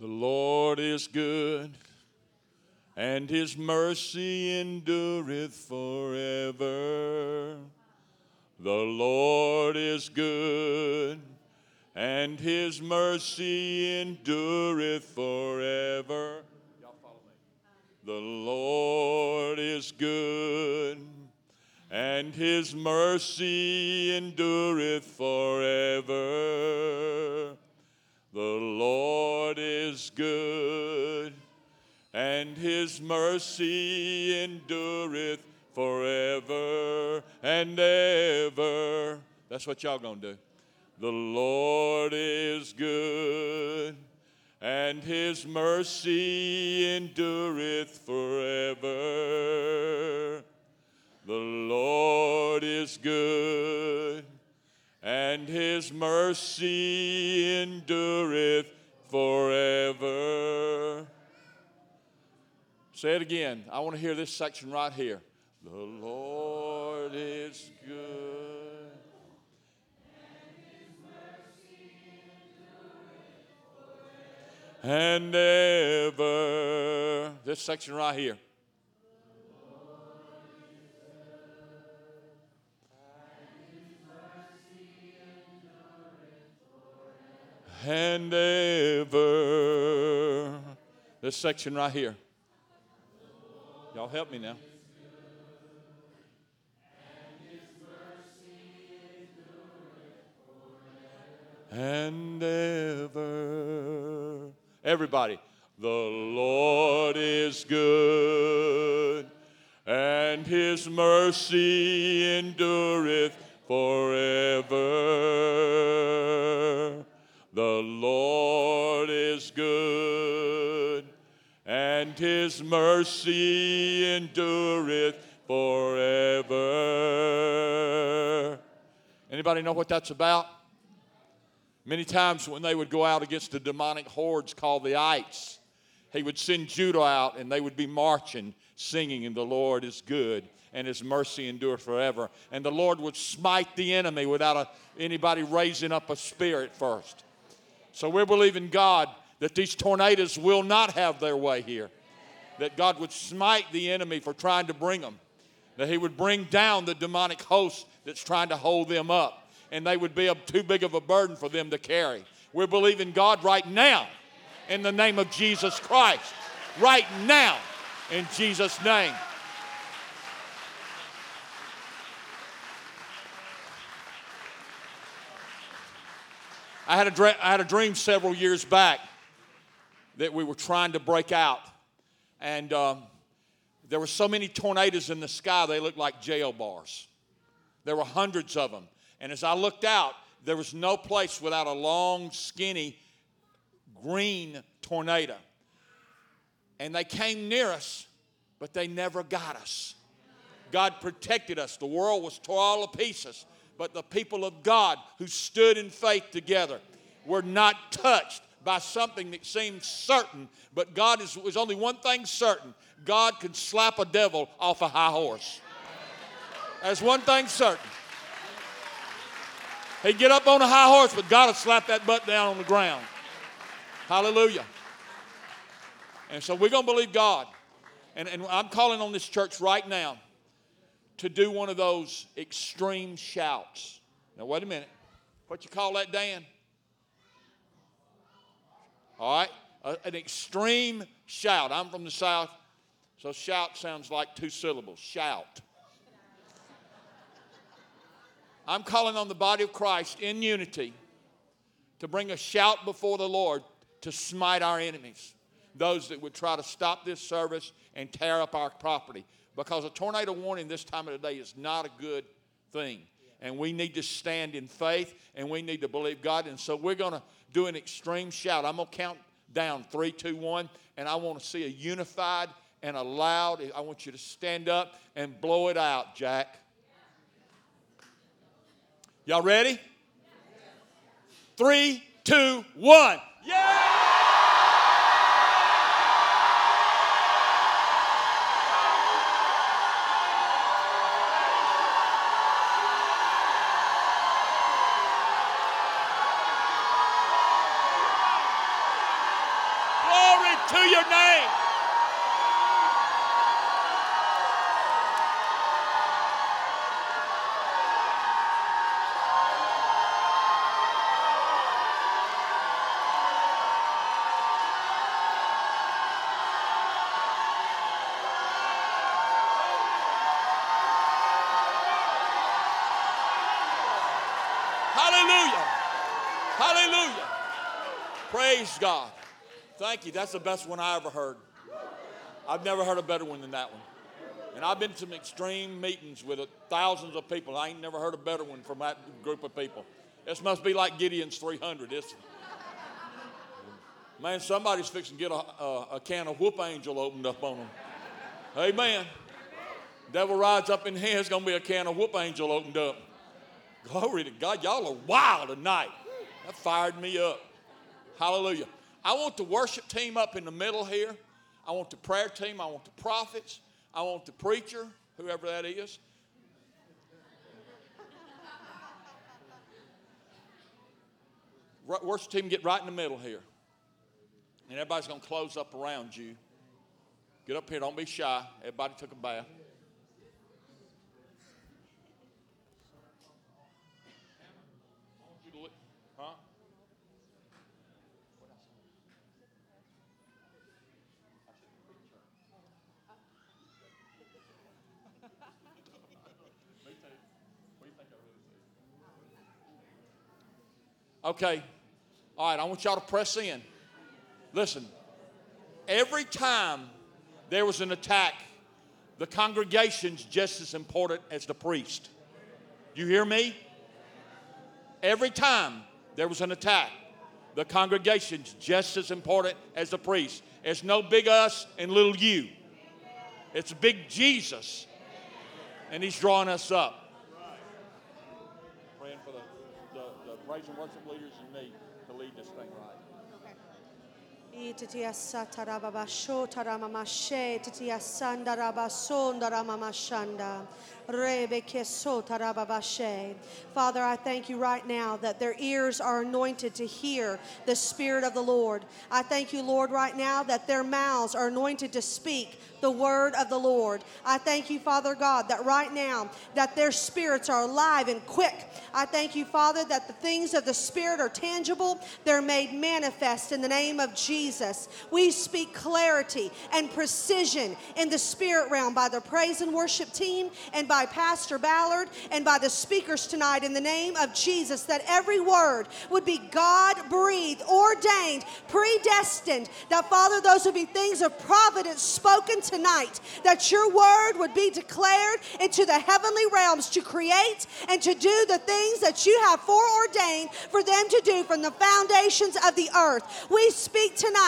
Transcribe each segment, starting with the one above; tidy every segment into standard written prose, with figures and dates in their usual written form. The Lord is good, and his mercy endureth forever. The Lord is good, and his mercy endureth forever. Y'all follow me. The Lord is good, and his mercy endureth forever. The Lord is good, and his mercy endureth forever and ever. That's what y'all gonna do. The Lord is good, and his mercy endureth forever. The Lord is good, and his mercy endureth forever. Say it again. I want to hear this section right here. The Lord is good, and his mercy endureth forever and ever. This section right here. And ever. This section right here. Y'all help me now. And ever. Everybody. The Lord is good, and his mercy endureth forever. The Lord is good, and his mercy endureth forever. Anybody know what that's about? Many times when they would go out against the demonic hordes called the ites, he would send Judah out, and they would be marching, singing, and the Lord is good, and his mercy endureth forever. And the Lord would smite the enemy without anybody raising up a spear at first. So we're believing God that these tornadoes will not have their way here. That God would smite the enemy for trying to bring them. That he would bring down the demonic host that's trying to hold them up. And they would be too big of a burden for them to carry. We're believing God right now in the name of Jesus Christ. Right now in Jesus' name. I had a dream several years back that we were trying to break out. And there were so many tornadoes in the sky, they looked like jail bars. There were hundreds of them. And as I looked out, there was no place without a long, skinny, green tornado. And they came near us, but they never got us. God protected us. The world was torn all to pieces. But the people of God who stood in faith together were not touched by something that seemed certain. But God was only one thing certain. God could slap a devil off a high horse. That's one thing certain. He'd get up on a high horse, but God would slap that butt down on the ground. Hallelujah. And so we're going to believe God. And I'm calling on this church right now to do one of those extreme shouts. Now, wait a minute. What you call that, Dan? All right. An extreme shout. I'm from the South, so shout sounds like two syllables. Shout. I'm calling on the body of Christ in unity to bring a shout before the Lord to smite our enemies, those that would try to stop this service and tear up our property. Because a tornado warning this time of the day is not a good thing. And we need to stand in faith, and we need to believe God. And so we're going to do an extreme shout. I'm going to count down 3, 2, 1, and I want to see a unified and a loud. I want you to stand up and blow it out, Jack. Y'all ready? 3, 2, 1. Yeah! to your name. Hallelujah. Hallelujah. Praise God. Thank you. That's the best one I ever heard. I've never heard a better one than that one. And I've been to some extreme meetings with thousands of people. I ain't never heard a better one from that group of people. This must be like Gideon's 300. Man, somebody's fixing to get a can of whoop angel opened up on them. Amen. Devil rides up in here. It's going to be a can of whoop angel opened up. Glory to God. Y'all are wild tonight. That fired me up. Hallelujah. I want the worship team up in the middle here. I want the prayer team. I want the prophets. I want the preacher, whoever that is. Worship team, get right in the middle here. And everybody's going to close up around you. Get up here. Don't be shy. Everybody took a bath. Okay, all right, I want y'all to press in. Listen, every time there was an attack, the congregation's just as important as the priest. You hear me? Every time there was an attack, the congregation's just as important as the priest. It's no big us and little you. It's big Jesus, and he's drawing us up. Raising worship leaders and me to lead this thing right. Father, I thank you right now that their ears are anointed to hear the Spirit of the Lord. I thank you, Lord, right now that their mouths are anointed to speak the word of the Lord. I thank you, Father God, that right now that their spirits are alive and quick. I thank you, Father, that the things of the Spirit are tangible. They're made manifest in the name of Jesus. We speak clarity and precision in the spirit realm by the praise and worship team and by Pastor Ballard and by the speakers tonight in the name of Jesus, that every word would be God-breathed, ordained, predestined, that, Father, those would be things of providence spoken tonight, that your word would be declared into the heavenly realms to create and to do the things that you have foreordained for them to do from the foundations of the earth. We speak tonight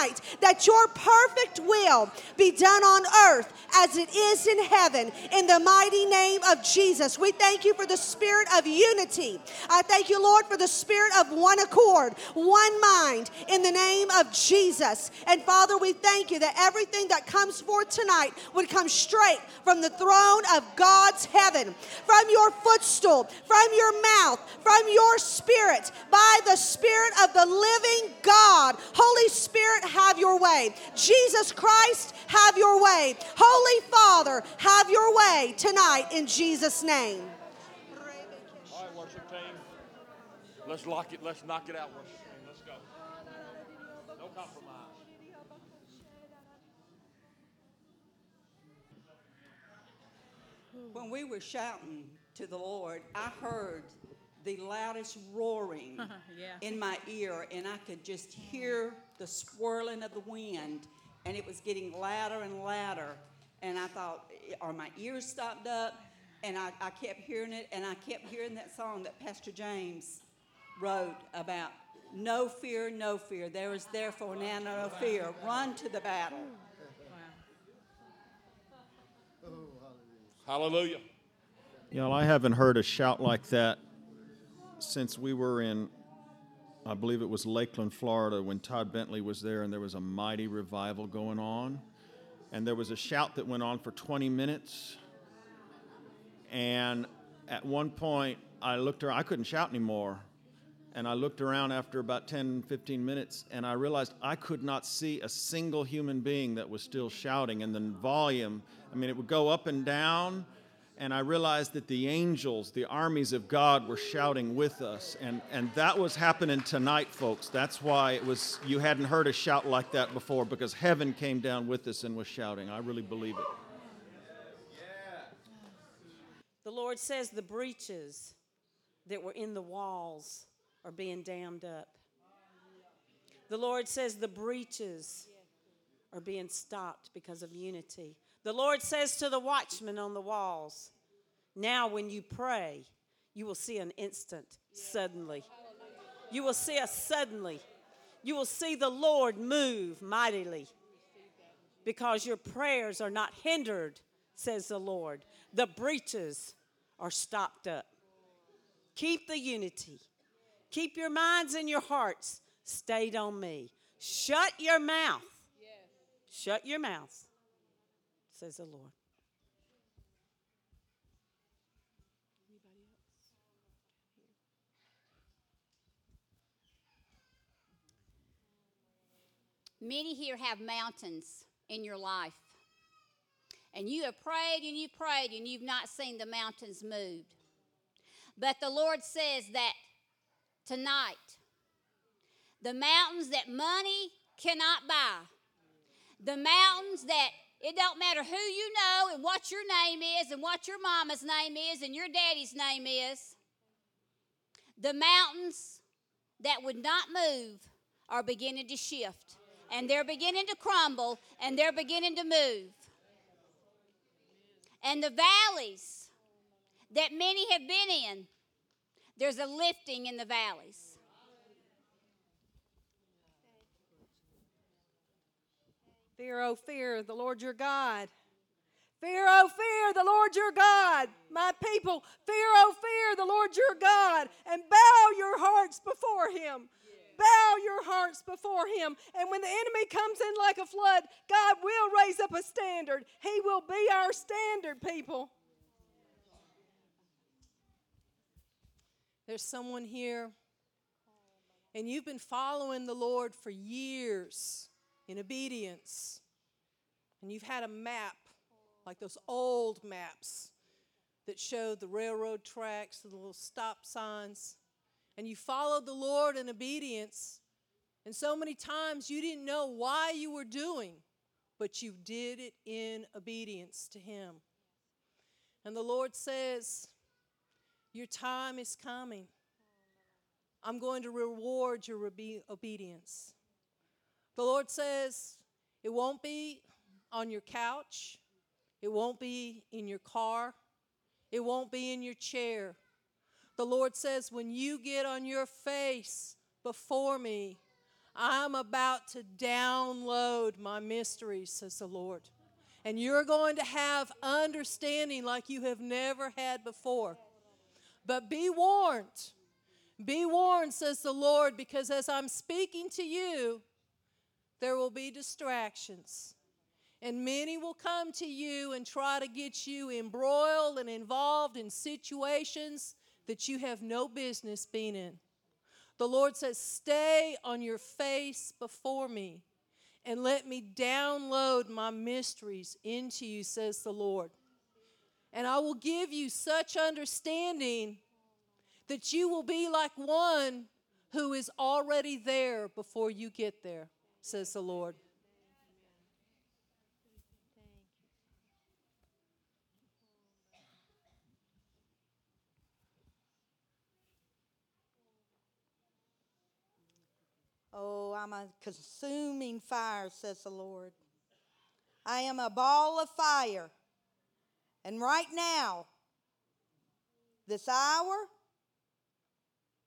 that your perfect will be done on earth as it is in heaven, in the mighty name of Jesus. We thank you for the spirit of unity. I thank you, Lord, for the spirit of one accord, one mind, in the name of Jesus. And Father, we thank you that everything that comes forth tonight would come straight from the throne of God's heaven, from your footstool, from your mouth, from your spirit, by the Spirit of the living God. Holy Spirit, have your way. Jesus Christ, have your way. Holy Father, have your way tonight in Jesus' name. All right, worship team. Let's lock it. Let's knock it out, worship team. Let's go. No compromise. When we were shouting to the Lord, I heard the loudest roaring in my ear, and I could just hear the swirling of the wind, and it was getting louder and louder. And I thought, are my ears stopped up? And I kept hearing it, and I kept hearing that song that Pastor James wrote about, no fear, no fear. There is therefore now no fear. Run to the battle. Wow. Hallelujah. Y'all, I haven't heard a shout like that since we were in, I believe it was Lakeland, Florida, when Todd Bentley was there, and there was a mighty revival going on. And there was a shout that went on for 20 minutes. And at one point, I looked around. I couldn't shout anymore. and I looked around after about 10, 15 minutes, and I realized I could not see a single human being that was still shouting. And the volume, I mean, it would go up and down, and I realized that the angels, the armies of God, were shouting with us. And that was happening tonight, folks. That's why it was, you hadn't heard a shout like that before, because heaven came down with us and was shouting. I really believe it. The Lord says the breaches that were in the walls are being dammed up. The Lord says the breaches are being stopped because of unity. The Lord says to the watchmen on the walls, now when you pray, you will see an instant suddenly. You will see us suddenly. You will see the Lord move mightily because your prayers are not hindered, says the Lord. The breaches are stopped up. Keep the unity. Keep your minds and your hearts stayed on me. Shut your mouth. Shut your mouth, says the Lord. Many here have mountains in your life. And you have prayed and you prayed and you've not seen the mountains moved. But the Lord says that tonight, the mountains that money cannot buy, the mountains that it don't matter who you know and what your name is and what your mama's name is and your daddy's name is, the mountains that would not move are beginning to shift. And they're beginning to crumble and they're beginning to move. And the valleys that many have been in, there's a lifting in the valleys. Fear, O fear, the Lord your God. Fear, O fear, the Lord your God. My people, fear, O fear, the Lord your God, and bow your hearts before him. Bow your hearts before him. And when the enemy comes in like a flood, God will raise up a standard. He will be our standard, people. There's someone here, and you've been following the Lord for years in obedience. And you've had a map, like those old maps, that showed the railroad tracks and the little stop signs. And you followed the Lord in obedience. And so many times you didn't know why you were doing, but you did it in obedience to him. And the Lord says, your time is coming. I'm going to reward your obedience. The Lord says, it won't be on your couch. It won't be in your car. It won't be in your chair. The Lord says, when you get on your face before me, I'm about to download my mysteries, says the Lord. And you're going to have understanding like you have never had before. But be warned, says the Lord, because as I'm speaking to you, there will be distractions. And many will come to you and try to get you embroiled and involved in situations that you have no business being in. The Lord says, stay on your face before me and let me download my mysteries into you, says the Lord. And I will give you such understanding that you will be like one who is already there before you get there, says the Lord. Oh, I'm a consuming fire, says the Lord. I am a ball of fire. And right now, this hour,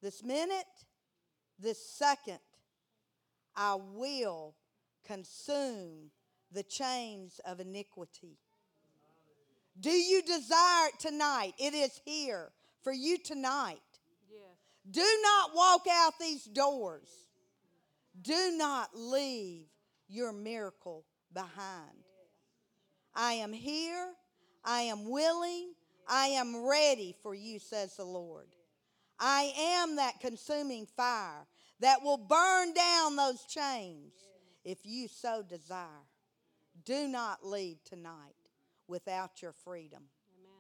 this minute, this second, I will consume the chains of iniquity. Do you desire it tonight? It is here for you tonight. Yes. Do not walk out these doors. Do not leave your miracle behind. I am here. I am willing. I am ready for you, says the Lord. I am that consuming fire that will burn down those chains if you so desire. Do not leave tonight without your freedom. Amen.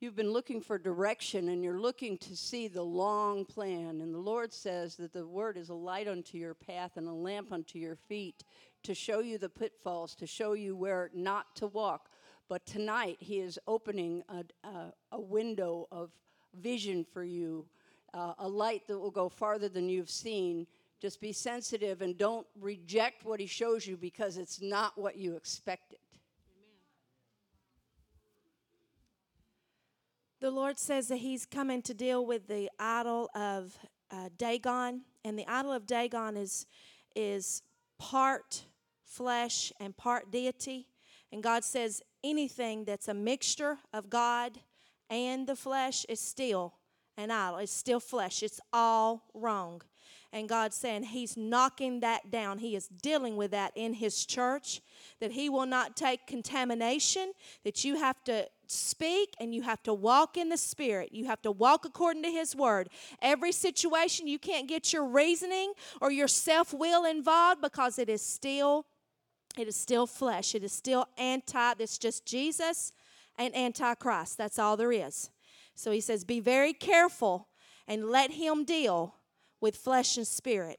You've been looking for direction, and you're looking to see the long plan. And the Lord says that the Word is a light unto your path and a lamp unto your feet, to show you the pitfalls, to show you where not to walk. But tonight He is opening a window of vision for you, a light that will go farther than you've seen. Just be sensitive and don't reject what He shows you, because it's not what you expected. Amen. The Lord says that He's coming to deal with the idol of Dagon. And the idol of Dagon is part flesh and part deity. And God says anything that's a mixture of God and the flesh is still an idol. It's still flesh. It's all wrong. And God's saying He's knocking that down. He is dealing with that in His church, that He will not take contamination, that you have to speak and you have to walk in the Spirit. You have to walk according to His Word. Every situation, you can't get your reasoning or your self-will involved, because it is still flesh. It is still that's just Jesus and Antichrist. That's all there is. So He says, be very careful and let Him deal with flesh and spirit.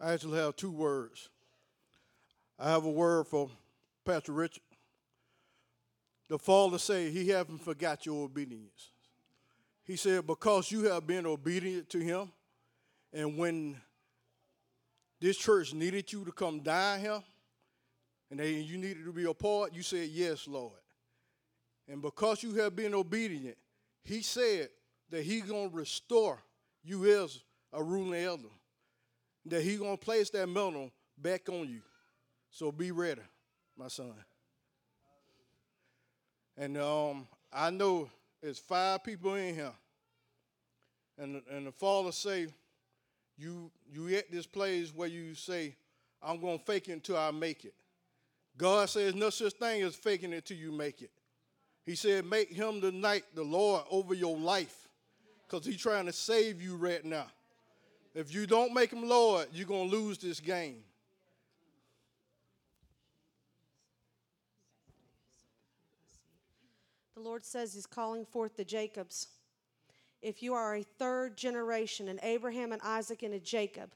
I actually have two words. I have a word for Pastor Richard. The Father said He haven't forgot your obedience. He said, because you have been obedient to Him, and when this church needed you to come down here, and you needed to be a part, you said, yes, Lord. And because you have been obedient, He said that He's going to restore you as a ruling elder, that He's going to place that mantle back on you. So be ready, my son. And I know there's 5 people in here, and the Father say, You at this place where you say, I'm going to fake it until I make it. God says no such thing as faking it till you make it. He said, make Him tonight the Lord over your life, because He's trying to save you right now. If you don't make Him Lord, you're going to lose this game. The Lord says He's calling forth the Jacobs. If you are a third generation, an Abraham, an Isaac, and a Jacob,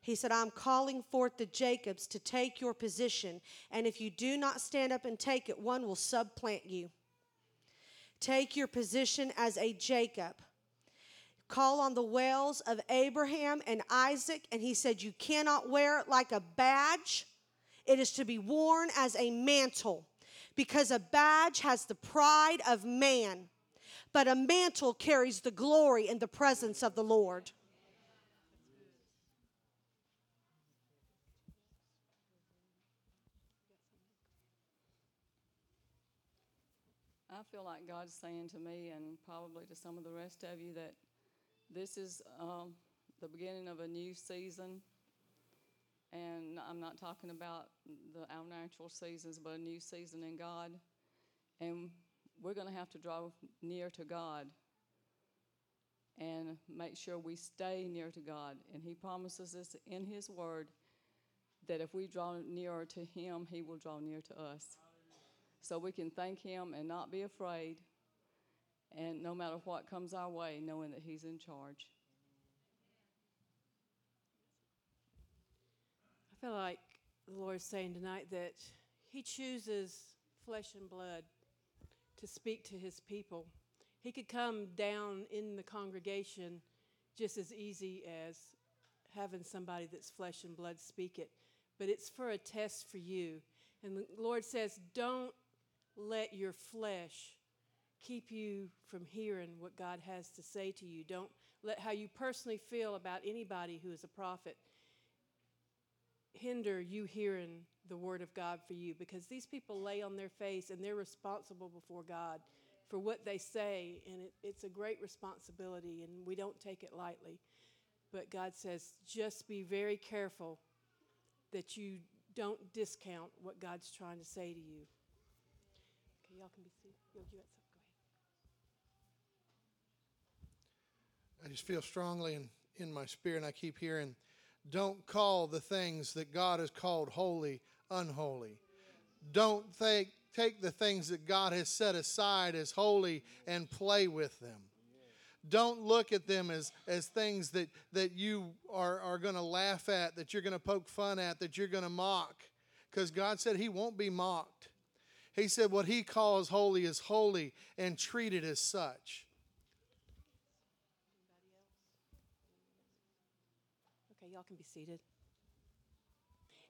He said, I'm calling forth the Jacobs to take your position. And if you do not stand up and take it, one will supplant you. Take your position as a Jacob. Call on the wells of Abraham and Isaac. And He said, you cannot wear it like a badge. It is to be worn as a mantle, because a badge has the pride of man, but a mantle carries the glory and the presence of the Lord. I feel like God's saying to me, and probably to some of the rest of you, that this is the beginning of a new season. And I'm not talking about our natural seasons, but a new season in God. And we're going to have to draw near to God and make sure we stay near to God. And He promises us in His Word that if we draw nearer to Him, He will draw near to us. So we can thank Him and not be afraid, and no matter what comes our way, knowing that He's in charge. I feel like the Lord's saying tonight that He chooses flesh and blood to speak to His people. He could come down in the congregation just as easy as having somebody that's flesh and blood speak it. But it's for a test for you. And the Lord says, don't let your flesh keep you from hearing what God has to say to you. Don't let how you personally feel about anybody who is a prophet hinder you hearing the Word of God for you, because these people lay on their face and they're responsible before God for what they say, and it's a great responsibility, and we don't take it lightly. But God says, just be very careful that you don't discount what God's trying to say to you. Okay, y'all can be seated. You'll do it, so go ahead. I just feel strongly in my spirit, and I keep hearing, don't call the things that God has called holy, unholy. Don't take the things that God has set aside as holy and play with them. Don't look at them as things that you are going to laugh at, that you're going to poke fun at, that you're going to mock. Because God said he won't be mocked. He said what he calls holy is holy and treated as such. Okay, y'all can be seated.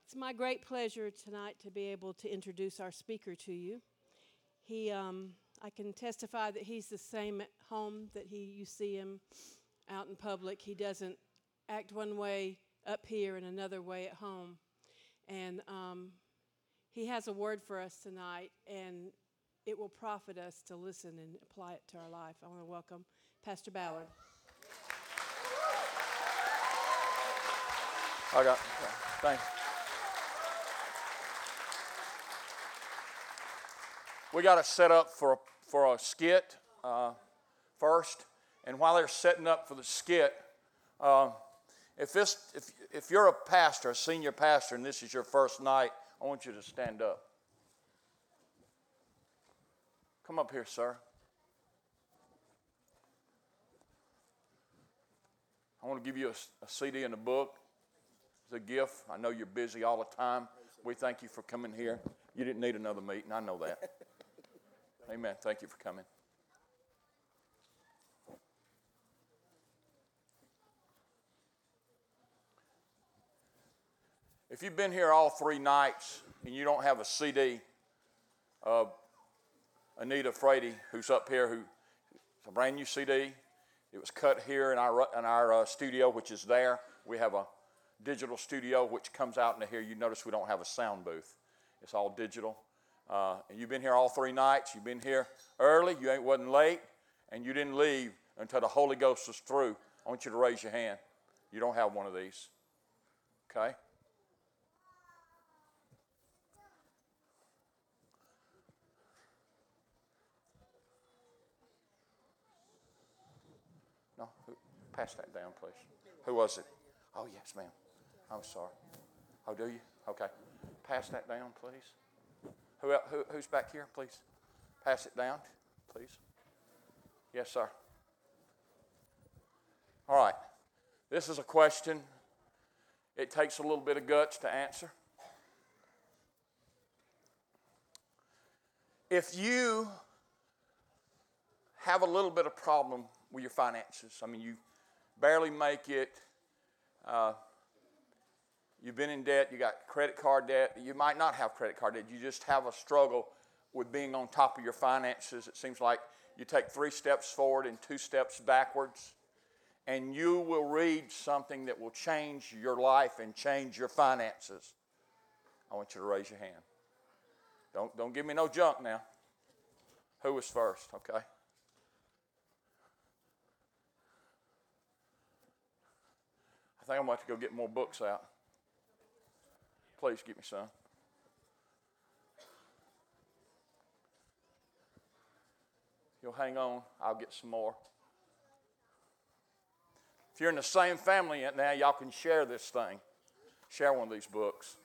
It's my great pleasure tonight to be able to introduce our speaker to you. I can testify that he's the same at home that you see him out in public. He doesn't act one way up here and another way at home. And he has a word for us tonight, and it will profit us to listen and apply it to our life. I want to welcome Pastor Ballard. I got it. Thanks. We got to set up for a skit first, and while they're setting up for the skit, if you're a pastor, a senior pastor, and this is your first night, I want you to stand up. Come up here, sir. I want to give you a CD and a book. It's a gift. I know you're busy all the time. We thank you for coming here. You didn't need another meeting. I know that. Amen. Thank you for coming. If you've been here all three nights and you don't have a CD of Anita Frady, who's up here, it's a brand new CD. It was cut here in our studio, which is there. We have a digital studio which comes out into here. You notice we don't have a sound booth. It's all digital. And you've been here all three nights. You've been here early. You wasn't late. And you didn't leave until the Holy Ghost was through. I want you to raise your hand. You don't have one of these. Okay? No, pass that down, please. Who was it? Oh, yes, ma'am. I'm sorry. Oh, do you? Okay. Pass that down, please. Who's back here, please? Pass it down, please. Yes, sir. All right. This is a question. It takes a little bit of guts to answer. If you have a little bit of problem with your finances, I mean, you barely make it, you've been in debt, you got credit card debt, you might not have credit card debt, you just have a struggle with being on top of your finances. It seems like you take 3 steps forward and 2 steps backwards, and you will read something that will change your life and change your finances. I want you to raise your hand. Don't give me no junk now. Who was first? Okay. I think I'm going to have to go get more books out. Please give me some. You'll hang on. I'll get some more. If you're in the same family now, y'all can share this thing. Share one of these books.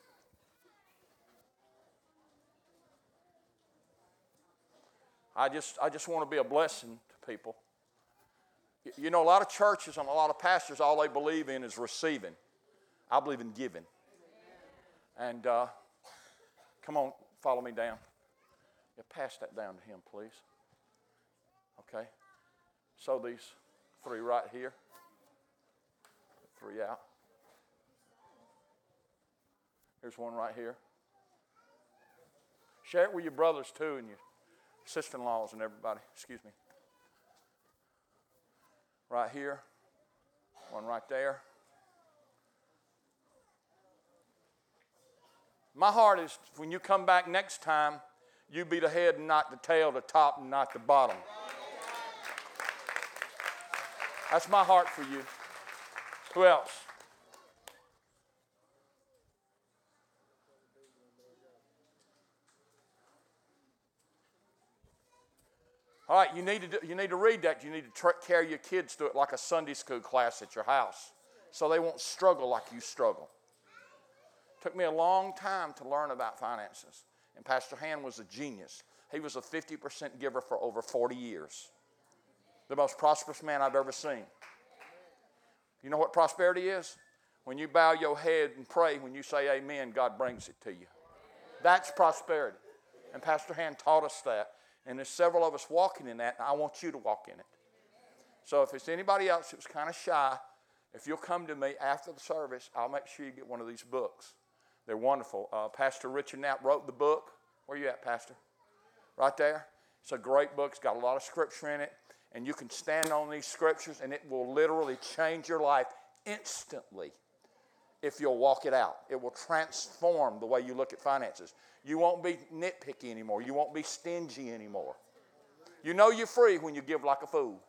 I just want to be a blessing to people. You know, a lot of churches and a lot of pastors, all they believe in is receiving. I believe in giving. And come on, follow me down. Yeah, pass that down to him, please. Okay. So these 3 right here, 3 out. Here's one right here. Share it with your brothers too and your sister-in-laws and everybody. Excuse me. Right here, one right there. My heart is, when you come back next time, You be the head and not the tail, the top and not the bottom. That's my heart for you. Who else? All right, you need to read that. You need to carry your kids through it like a Sunday school class at your house so they won't struggle like you struggle. Took me a long time to learn about finances, and Pastor Han was a genius. He was a 50% giver for over 40 years. The most prosperous man I've ever seen. You know what prosperity is? When you bow your head and pray, when you say amen, God brings it to you. That's prosperity. And Pastor Han taught us that. And there's several of us walking in that, and I want you to walk in it. So if it's anybody else that was kind of shy, if you'll come to me after the service, I'll make sure you get one of these books. They're wonderful. Pastor Richard Knapp wrote the book. Where you at, Pastor? Right there. It's a great book. It's got a lot of scripture in it. And you can stand on these scriptures, and it will literally change your life instantly if you'll walk it out. It will transform the way you look at finances. You won't be nitpicky anymore. You won't be stingy anymore. You know you're free when you give like a fool.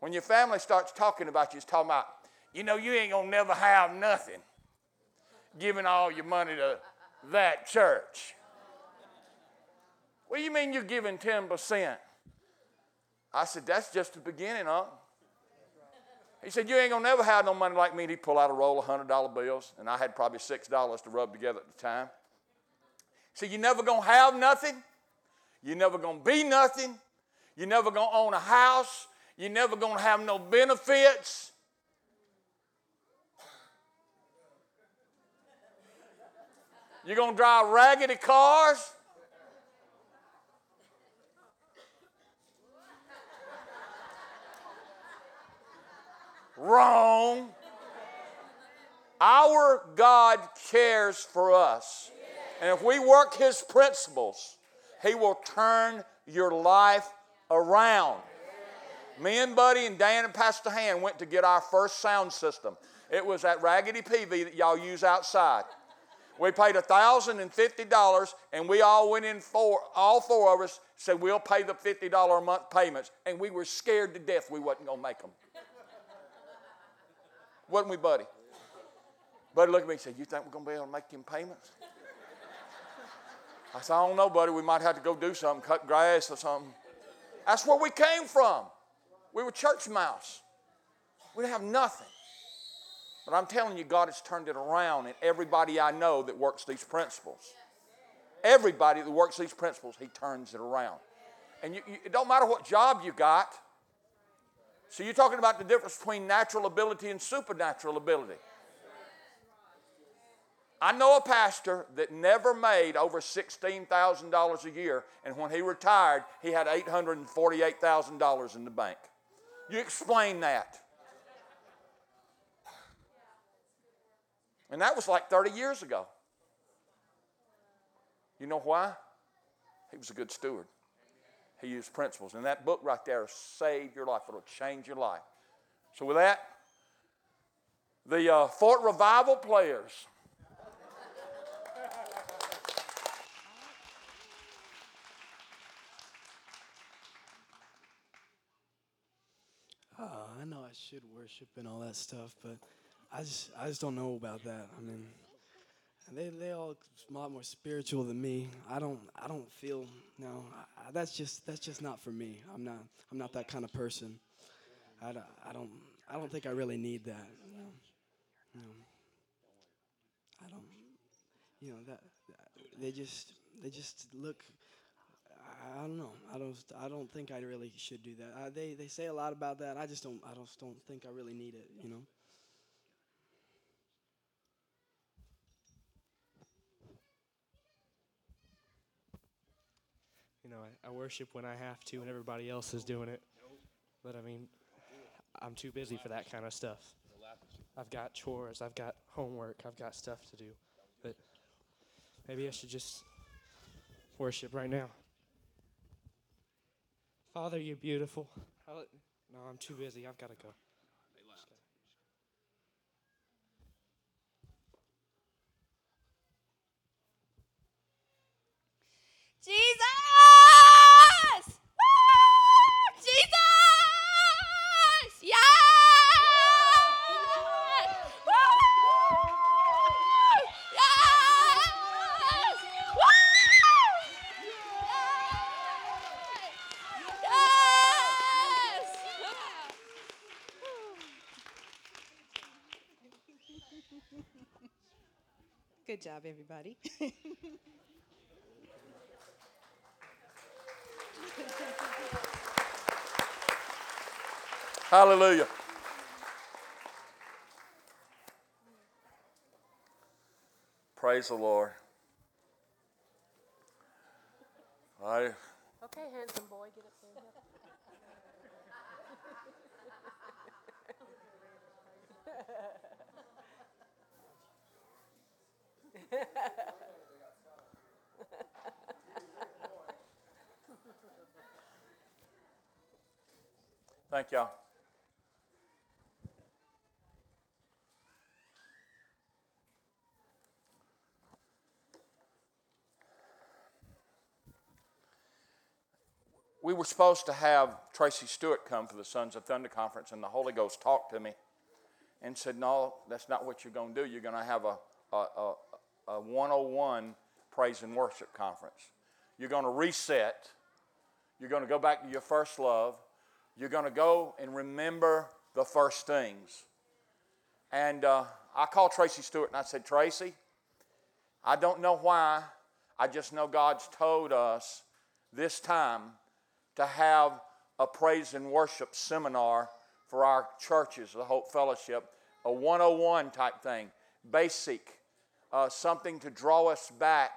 When your family starts talking about you, it's talking about, you know, you ain't going to never have nothing giving all your money to that church. What do you mean you're giving 10%? I said, that's just the beginning, huh? He said, you ain't going to never have no money like me. And he'd pull out a roll of $100 bills, and I had probably $6 to rub together at the time. He said, you're never going to have nothing. You're never going to be nothing. You're never going to own a house. You're never going to have no benefits. You're going to drive raggedy cars. Wrong. Our God cares for us. And if we work His principles, He will turn your life around. Me and Buddy and Dan and Pastor Han went to get our first sound system. It was that raggedy PV that y'all use outside. We paid $1,050, and we all went in, all four of us said, we'll pay the $50 a month payments. And we were scared to death we wasn't going to make them. Wasn't we, Buddy? Buddy looked at me and said, you think we're going to be able to make them payments? I said, I don't know, Buddy. We might have to go do something, cut grass or something. That's where we came from. We were church mouse. We didn't have nothing. But I'm telling you, God has turned it around, and everybody I know that works these principles, everybody that works these principles, He turns it around. And it don't matter what job you got. So you're talking about the difference between natural ability and supernatural ability. I know a pastor that never made over $16,000 a year, and when he retired, he had $848,000 in the bank. You explain that. And that was like 30 years ago. You know why? He was a good steward. He used principles. And that book right there will save your life. It'll change your life. So with that, the Fort Revival players. I know I should worship and all that stuff, but I just don't know about that. I mean, they all a lot more spiritual than me. I don't feel no. That's just not for me. I'm not that kind of person. I don't think I really need that. No. I don't. You know that they just look. I don't know. I don't think I really should do that. They say a lot about that. I just don't think I really need it. You know. You know, I worship when I have to and everybody else is doing it. But, I mean, I'm too busy for that kind of stuff. I've got chores. I've got homework. I've got stuff to do. But maybe I should just worship right now. Father, you're beautiful. No, I'm too busy. I've got to go. Good job, everybody. Hallelujah. Praise the Lord. Okay, handsome boy, get up there. Thank y'all. We were supposed to have Tracy Stewart come for the Sons of Thunder Conference, and the Holy Ghost talked to me and said, no, that's not what you're going to do. You're going to have a 101 praise and worship conference. You're going to reset. You're going to go back to your first love. You're going to go and remember the first things. And I called Tracy Stewart, and I said, Tracy, I don't know why. I just know God's told us this time to have a praise and worship seminar for our churches, the Hope Fellowship, a 101 type thing, basic, something to draw us back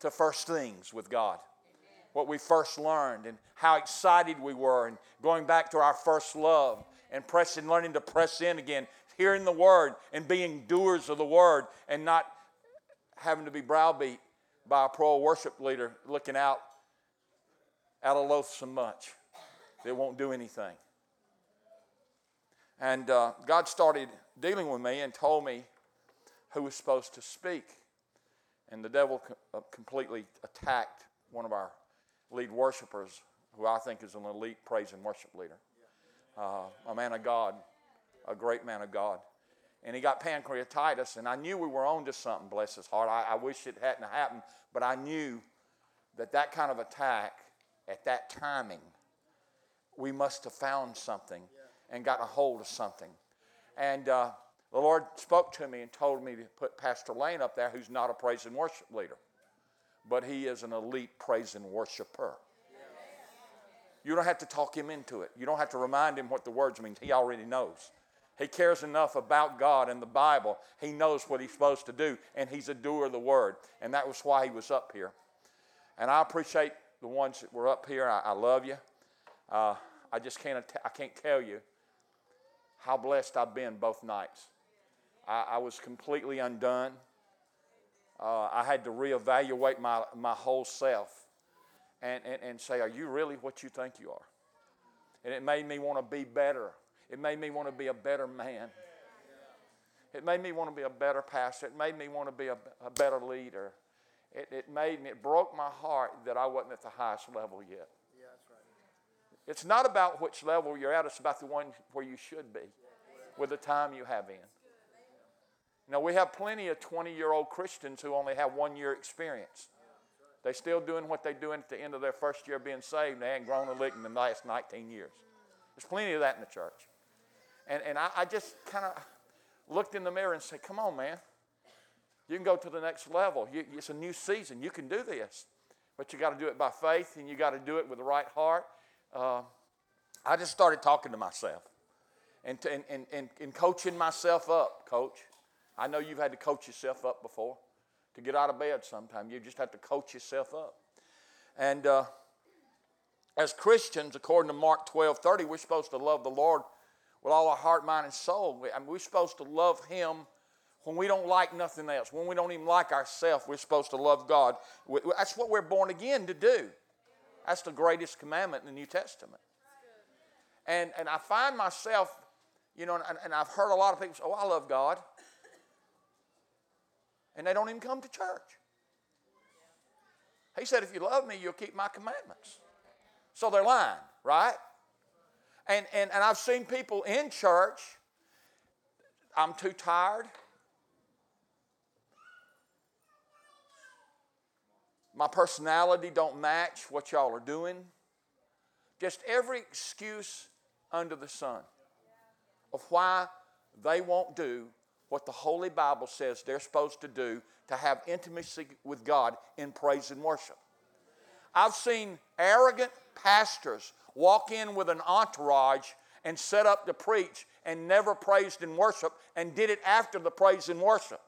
to first things with God. Amen. What we first learned and how excited we were and going back to our first love and pressing, learning to press in again, hearing the Word and being doers of the Word and not having to be browbeat by a pro worship leader looking out at a loathsome much that won't do anything. And God started dealing with me and told me who was supposed to speak. And the devil completely attacked one of our lead worshipers, who I think is an elite praise and worship leader, a man of God, a great man of God. And he got pancreatitis, and I knew we were on to something, bless his heart. I wish it hadn't happened, but I knew that kind of attack at that timing, we must have found something and got a hold of something. And the Lord spoke to me and told me to put Pastor Lane up there, who's not a praise and worship leader, but he is an elite praise and worshiper. You don't have to talk him into it. You don't have to remind him what the words mean. He already knows. He cares enough about God and the Bible. He knows what he's supposed to do, and he's a doer of the Word. And that was why he was up here. And I appreciate the ones that were up here. I love you. I just can't tell you how blessed I've been both nights. I was completely undone. I had to reevaluate my whole self and say, are you really what you think you are? And it made me want to be better. It made me want to be a better man. It made me want to be a better pastor. It made me want to be a better leader. It broke my heart that I wasn't at the highest level yet. Yeah, that's right. It's not about which level you're at. It's about the one where you should be with the time you have in. Now, we have plenty of 20-year-old Christians who only have 1 year experience. They're still doing what they're doing at the end of their first year being saved. They ain't grown a lick in the last 19 years. There's plenty of that in the church. And I just kind of looked in the mirror and said, come on, man. You can go to the next level. It's a new season. You can do this. But you got to do it by faith, and you got to do it with the right heart. I just started talking to myself and coaching myself up, Coach. I know you've had to coach yourself up before. To get out of bed sometime, you just have to coach yourself up. And as Christians, according to Mark 12:30, we're supposed to love the Lord with all our heart, mind, and soul. We're supposed to love Him when we don't like nothing else. When we don't even like ourselves, we're supposed to love God. That's what we're born again to do. That's the greatest commandment in the New Testament. And I find myself, you know, and I've heard a lot of people say, oh, I love God. And they don't even come to church. He said, if you love me, you'll keep my commandments. So they're lying, right? And I've seen people in church, I'm too tired. My personality don't match what y'all are doing. Just every excuse under the sun of why they won't do what the Holy Bible says they're supposed to do to have intimacy with God in praise and worship. I've seen arrogant pastors walk in with an entourage and set up to preach and never praised and worshiped and did it after the praise and worship.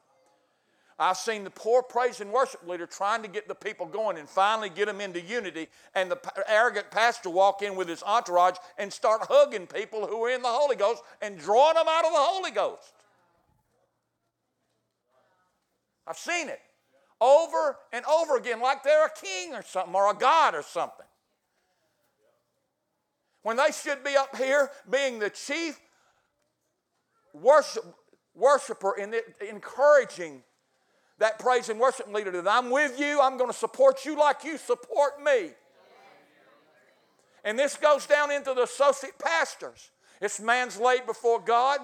I've seen the poor praise and worship leader trying to get the people going and finally get them into unity, and the arrogant pastor walk in with his entourage and start hugging people who are in the Holy Ghost and drawing them out of the Holy Ghost. I've seen it over and over again, like they're a king or something, or a god or something, when they should be up here being the chief worshiper and encouraging that praise and worship leader that I'm with you, I'm going to support you like you support me. And this goes down into the associate pastors. It's man's laid before God.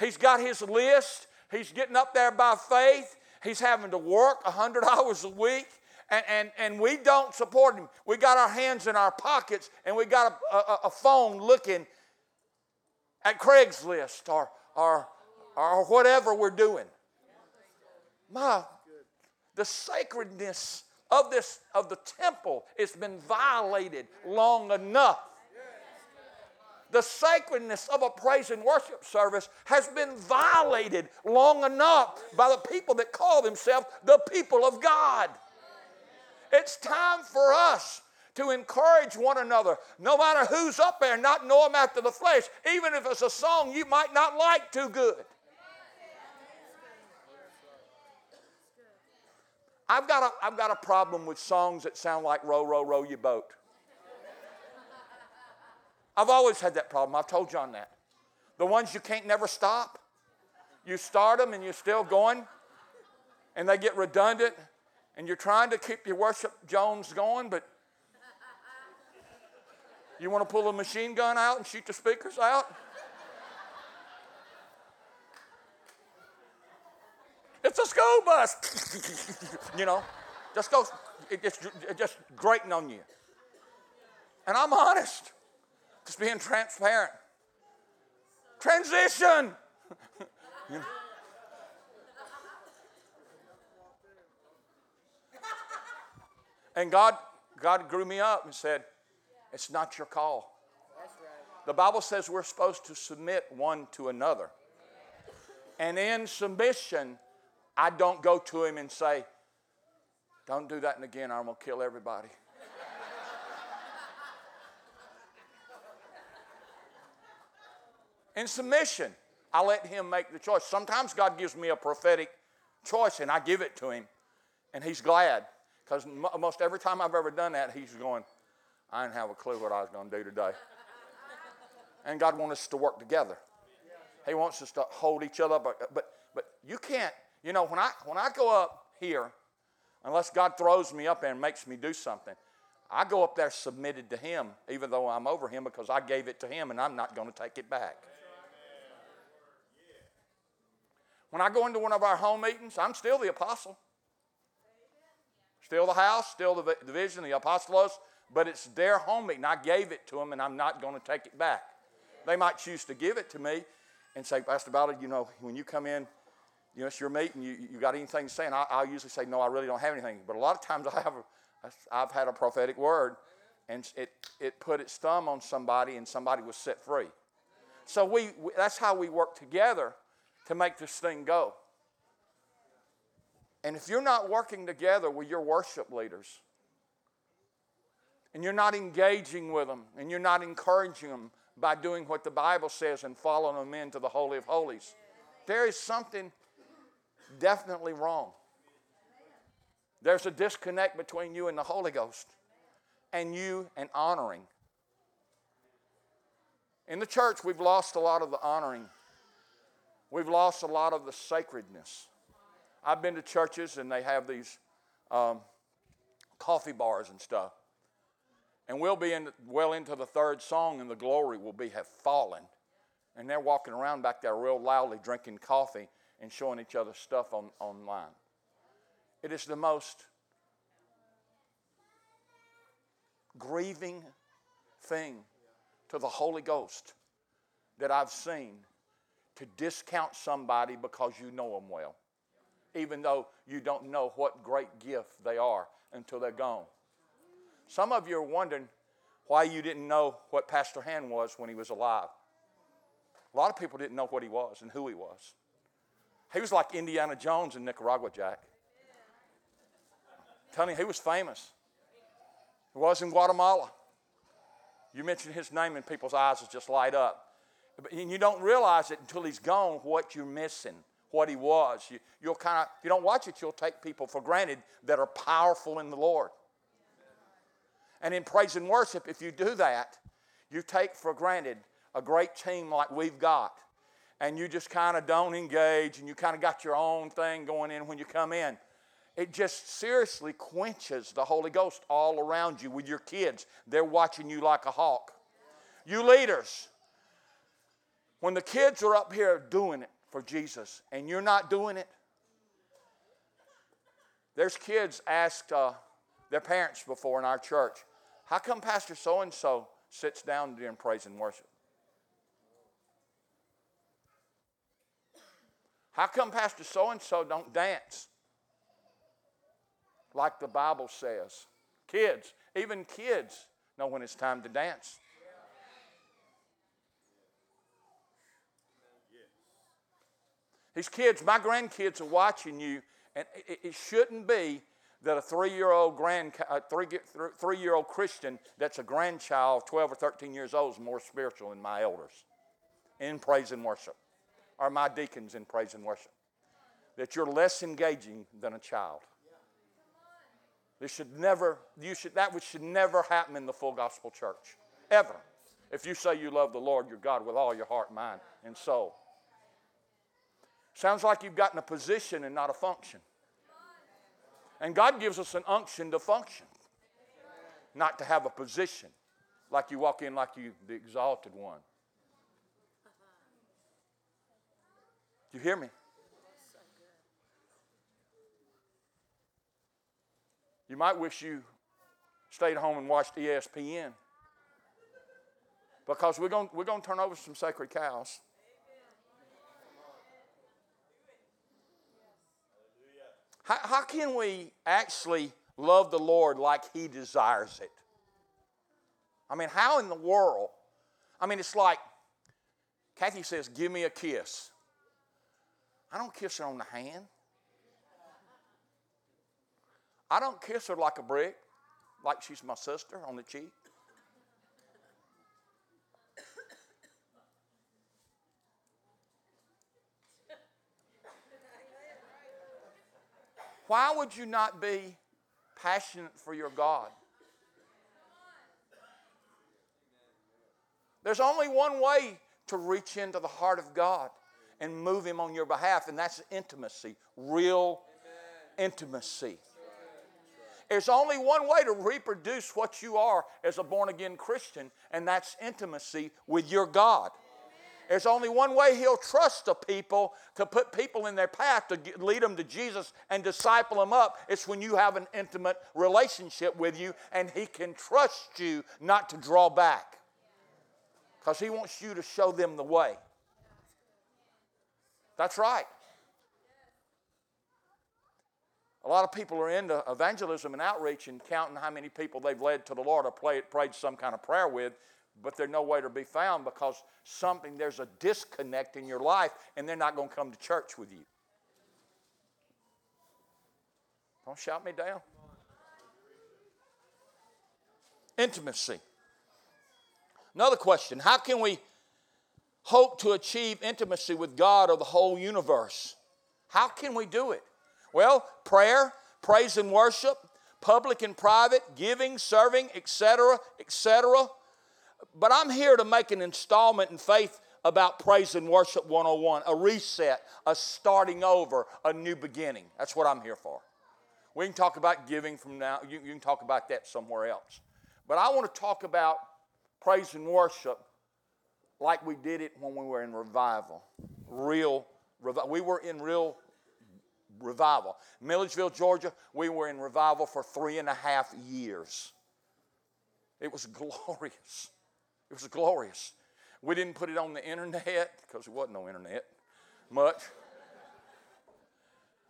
He's got his list. He's getting up there by faith. He's having to work 100 hours a week, and we don't support him. We got our hands in our pockets, and we got a phone looking at Craigslist or whatever we're doing. The sacredness of this, of the temple, has been violated long enough. The sacredness of a praise and worship service has been violated long enough by the people that call themselves the people of God. It's time for us to encourage one another, no matter who's up there, not know them after the flesh, even if it's a song you might not like too good. I've got a problem with songs that sound like row, row, row your boat. I've always had that problem. I've told John that. The ones you can't never stop. You start them and you're still going, and they get redundant, and you're trying to keep your worship Jones going, but you want to pull a machine gun out and shoot the speakers out? It's a school bus. You know, just goes, it's just grating on you. And I'm honest. Just being transparent. Transition. You know? And God grew me up and said, it's not your call. That's right. The Bible says we're supposed to submit one to another. And in submission, I don't go to him and say, don't do that and again, I'm going to kill everybody. In submission, I let him make the choice. Sometimes God gives me a prophetic choice, and I give it to him, and he's glad, because most every time I've ever done that, he's going, I didn't have a clue what I was going to do today. And God wants us to work together. He wants us to hold each other up. But you can't, you know, when I go up here, unless God throws me up there and makes me do something, I go up there submitted to him, even though I'm over him, because I gave it to him, and I'm not going to take it back. When I go into one of our home meetings, I'm still the apostle. Still the house, still the vision, the apostolos, but it's their home meeting. I gave it to them, and I'm not going to take it back. They might choose to give it to me and say, Pastor Ballard, you know, when you come in, you know, it's your meeting, you got anything to say? And I'll usually say, no, I really don't have anything. But a lot of times I've had a prophetic word, and it put its thumb on somebody, and somebody was set free. So we that's how we work together to make this thing go. And if you're not working together with your worship leaders, and you're not engaging with them, and you're not encouraging them by doing what the Bible says and following them into the Holy of Holies, there is something definitely wrong. There's a disconnect between you and the Holy Ghost, and you and honoring. In the church, we've lost a lot of the honoring. We've lost a lot of the sacredness. I've been to churches, and they have these coffee bars and stuff. And we'll be well into the third song, and the glory will have fallen. And they're walking around back there real loudly drinking coffee and showing each other stuff online. It is the most grieving thing to the Holy Ghost that I've seen, to discount somebody because you know them well. even though you don't know what great gift they are until they're gone. Some of you are wondering why you didn't know what Pastor Han was when he was alive. A lot of people didn't know what he was and who he was. He was like Indiana Jones in Nicaragua, Jack. I'm telling you, he was famous. He was in Guatemala. You mention his name and people's eyes just light up. And you don't realize it until he's gone what you're missing, what he was. You'll kind of, if you don't watch it, you'll take people for granted that are powerful in the Lord. And in praise and worship, if you do that, you take for granted a great team like we've got. And you just kind of don't engage, and you kind of got your own thing going in when you come in. It just seriously quenches the Holy Ghost all around you with your kids. They're watching you like a hawk. You leaders, when the kids are up here doing it for Jesus and you're not doing it, there's kids asked their parents before in our church, how come Pastor so-and-so sits down during praise and worship? How come Pastor so-and-so don't dance like the Bible says? Kids, even kids know when it's time to dance. These kids, my grandkids are watching you, and it shouldn't be that a three-year-old Christian that's a grandchild, 12 or 13 years old, is more spiritual than my elders in praise and worship, or my deacons in praise and worship, that you're less engaging than a child. That should never happen in the full gospel church, ever. If you say you love the Lord your God with all your heart, mind, and soul. Sounds like you've gotten a position and not a function. And God gives us an unction to function, not to have a position, like you walk in like you the exalted one. Do you hear me? You might wish you stayed home and watched ESPN, because we're going to turn over some sacred cows. How can we actually love the Lord like He desires it? I mean, how in the world? I mean, it's like Kathy says, give me a kiss. I don't kiss her on the hand. I don't kiss her like a brick, like she's my sister on the cheek. Why would you not be passionate for your God? There's only one way to reach into the heart of God and move Him on your behalf, and that's intimacy, real intimacy. There's only one way to reproduce what you are as a born-again Christian, and that's intimacy with your God. There's only one way He'll trust the people to put people in their path to lead them to Jesus and disciple them up. It's when you have an intimate relationship with you and He can trust you not to draw back, because He wants you to show them the way. That's right. A lot of people are into evangelism and outreach and counting how many people they've led to the Lord or prayed some kind of prayer with, but they're nowhere to be found because there's a disconnect in your life, and they're not going to come to church with you. Don't shout me down. Intimacy. Another question. How can we hope to achieve intimacy with God or the whole universe? How can we do it? Well, prayer, praise and worship, public and private, giving, serving, etc., etc., but I'm here to make an installment in faith about praise and worship 101, a reset, a starting over, a new beginning. That's what I'm here for. We can talk about giving from now. You can talk about that somewhere else. But I want to talk about praise and worship like we did it when we were in revival. We were in real revival. Milledgeville, Georgia, we were in revival for 3.5 years. It was glorious. It was glorious. We didn't put it on the internet because there wasn't no internet much.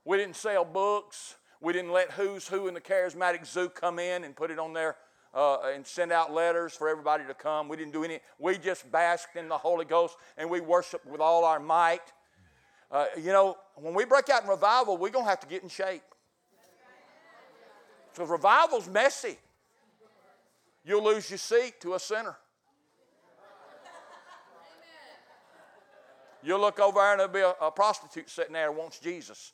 We didn't sell books. We didn't let who's who in the charismatic zoo come in and put it on there and send out letters for everybody to come. We didn't do any. We just basked in the Holy Ghost and we worshiped with all our might. When we break out in revival, we're going to have to get in shape. Because revival's messy. You'll lose your seat to a sinner. You'll look over there and there'll be a prostitute sitting there who wants Jesus.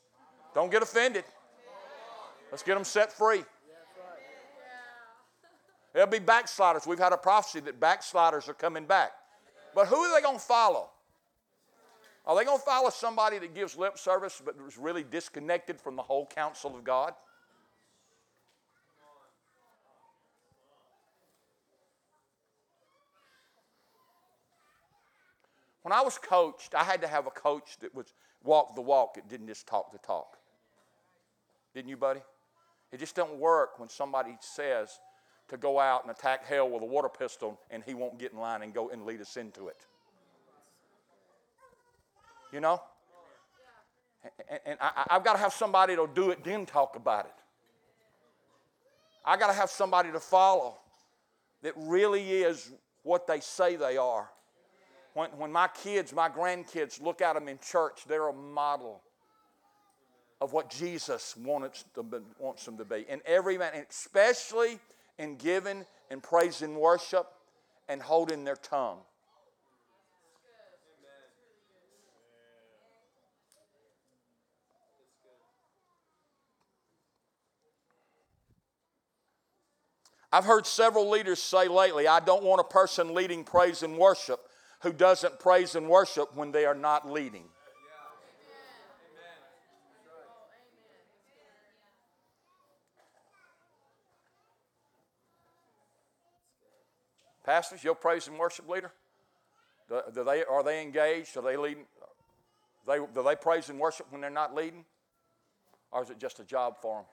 Don't get offended. Let's get them set free. There'll be backsliders. We've had a prophecy that backsliders are coming back. But who are they going to follow? Are they going to follow somebody that gives lip service but is really disconnected from the whole counsel of God? When I was coached, I had to have a coach that would walk the walk. It didn't just talk the talk. Didn't you, buddy? It just don't work when somebody says to go out and attack hell with a water pistol and he won't get in line and go and lead us into it. You know? And I've got to have somebody that'll do it, then talk about it. I got to have somebody to follow that really is what they say they are. When my kids, my grandkids look at them in church, they're a model of what Jesus wants them to be. And every man, and especially in giving and praising worship and holding their tongue. I've heard several leaders say lately, I don't want a person leading praise and worship who doesn't praise and worship when they are not leading. Pastors, your praise and worship leader, are they engaged? Are they leading? Do they praise and worship when they're not leading? Or is it just a job for them?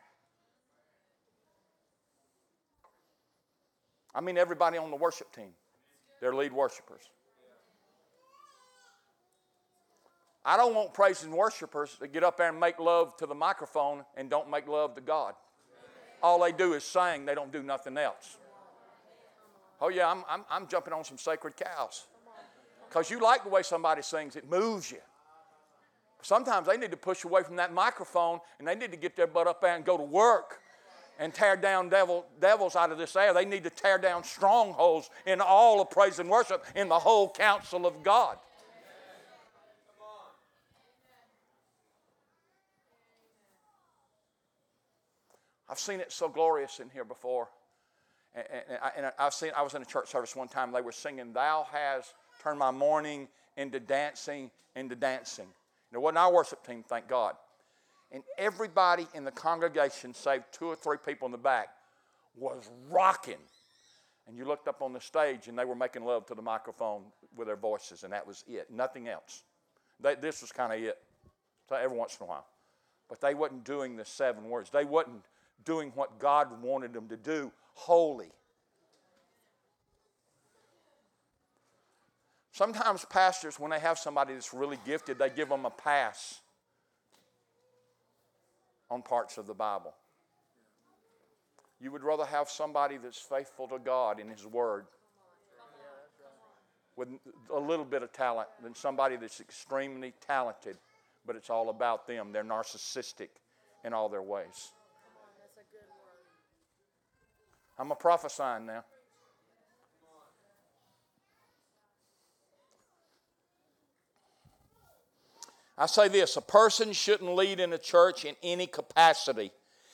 I mean everybody on the worship team. They're lead worshipers. I don't want praise and worshipers that get up there and make love to the microphone and don't make love to God. All they do is sing. They don't do nothing else. Oh, yeah, I'm jumping on some sacred cows. Because you like the way somebody sings. It moves you. Sometimes they need to push away from that microphone and they need to get their butt up there and go to work and tear down devils out of this air. They need to tear down strongholds in all of praise and worship in the whole counsel of God. I've seen it so glorious in here before. I was in a church service one time. They were singing, Thou hast turned my mourning into dancing. And it wasn't our worship team, thank God. And everybody in the congregation, save 2 or 3 people in the back, was rocking. And you looked up on the stage and they were making love to the microphone with their voices. And that was it. Nothing else. This was kind of it. So every once in a while. But they wasn't doing the 7 words. They wasn't doing what God wanted them to do, holy. Sometimes pastors, when they have somebody that's really gifted, they give them a pass on parts of the Bible. You would rather have somebody that's faithful to God in His Word with a little bit of talent than somebody that's extremely talented, but it's all about them. They're narcissistic in all their ways. I'm a prophesying now. I say this, a person shouldn't lead in a church in any capacity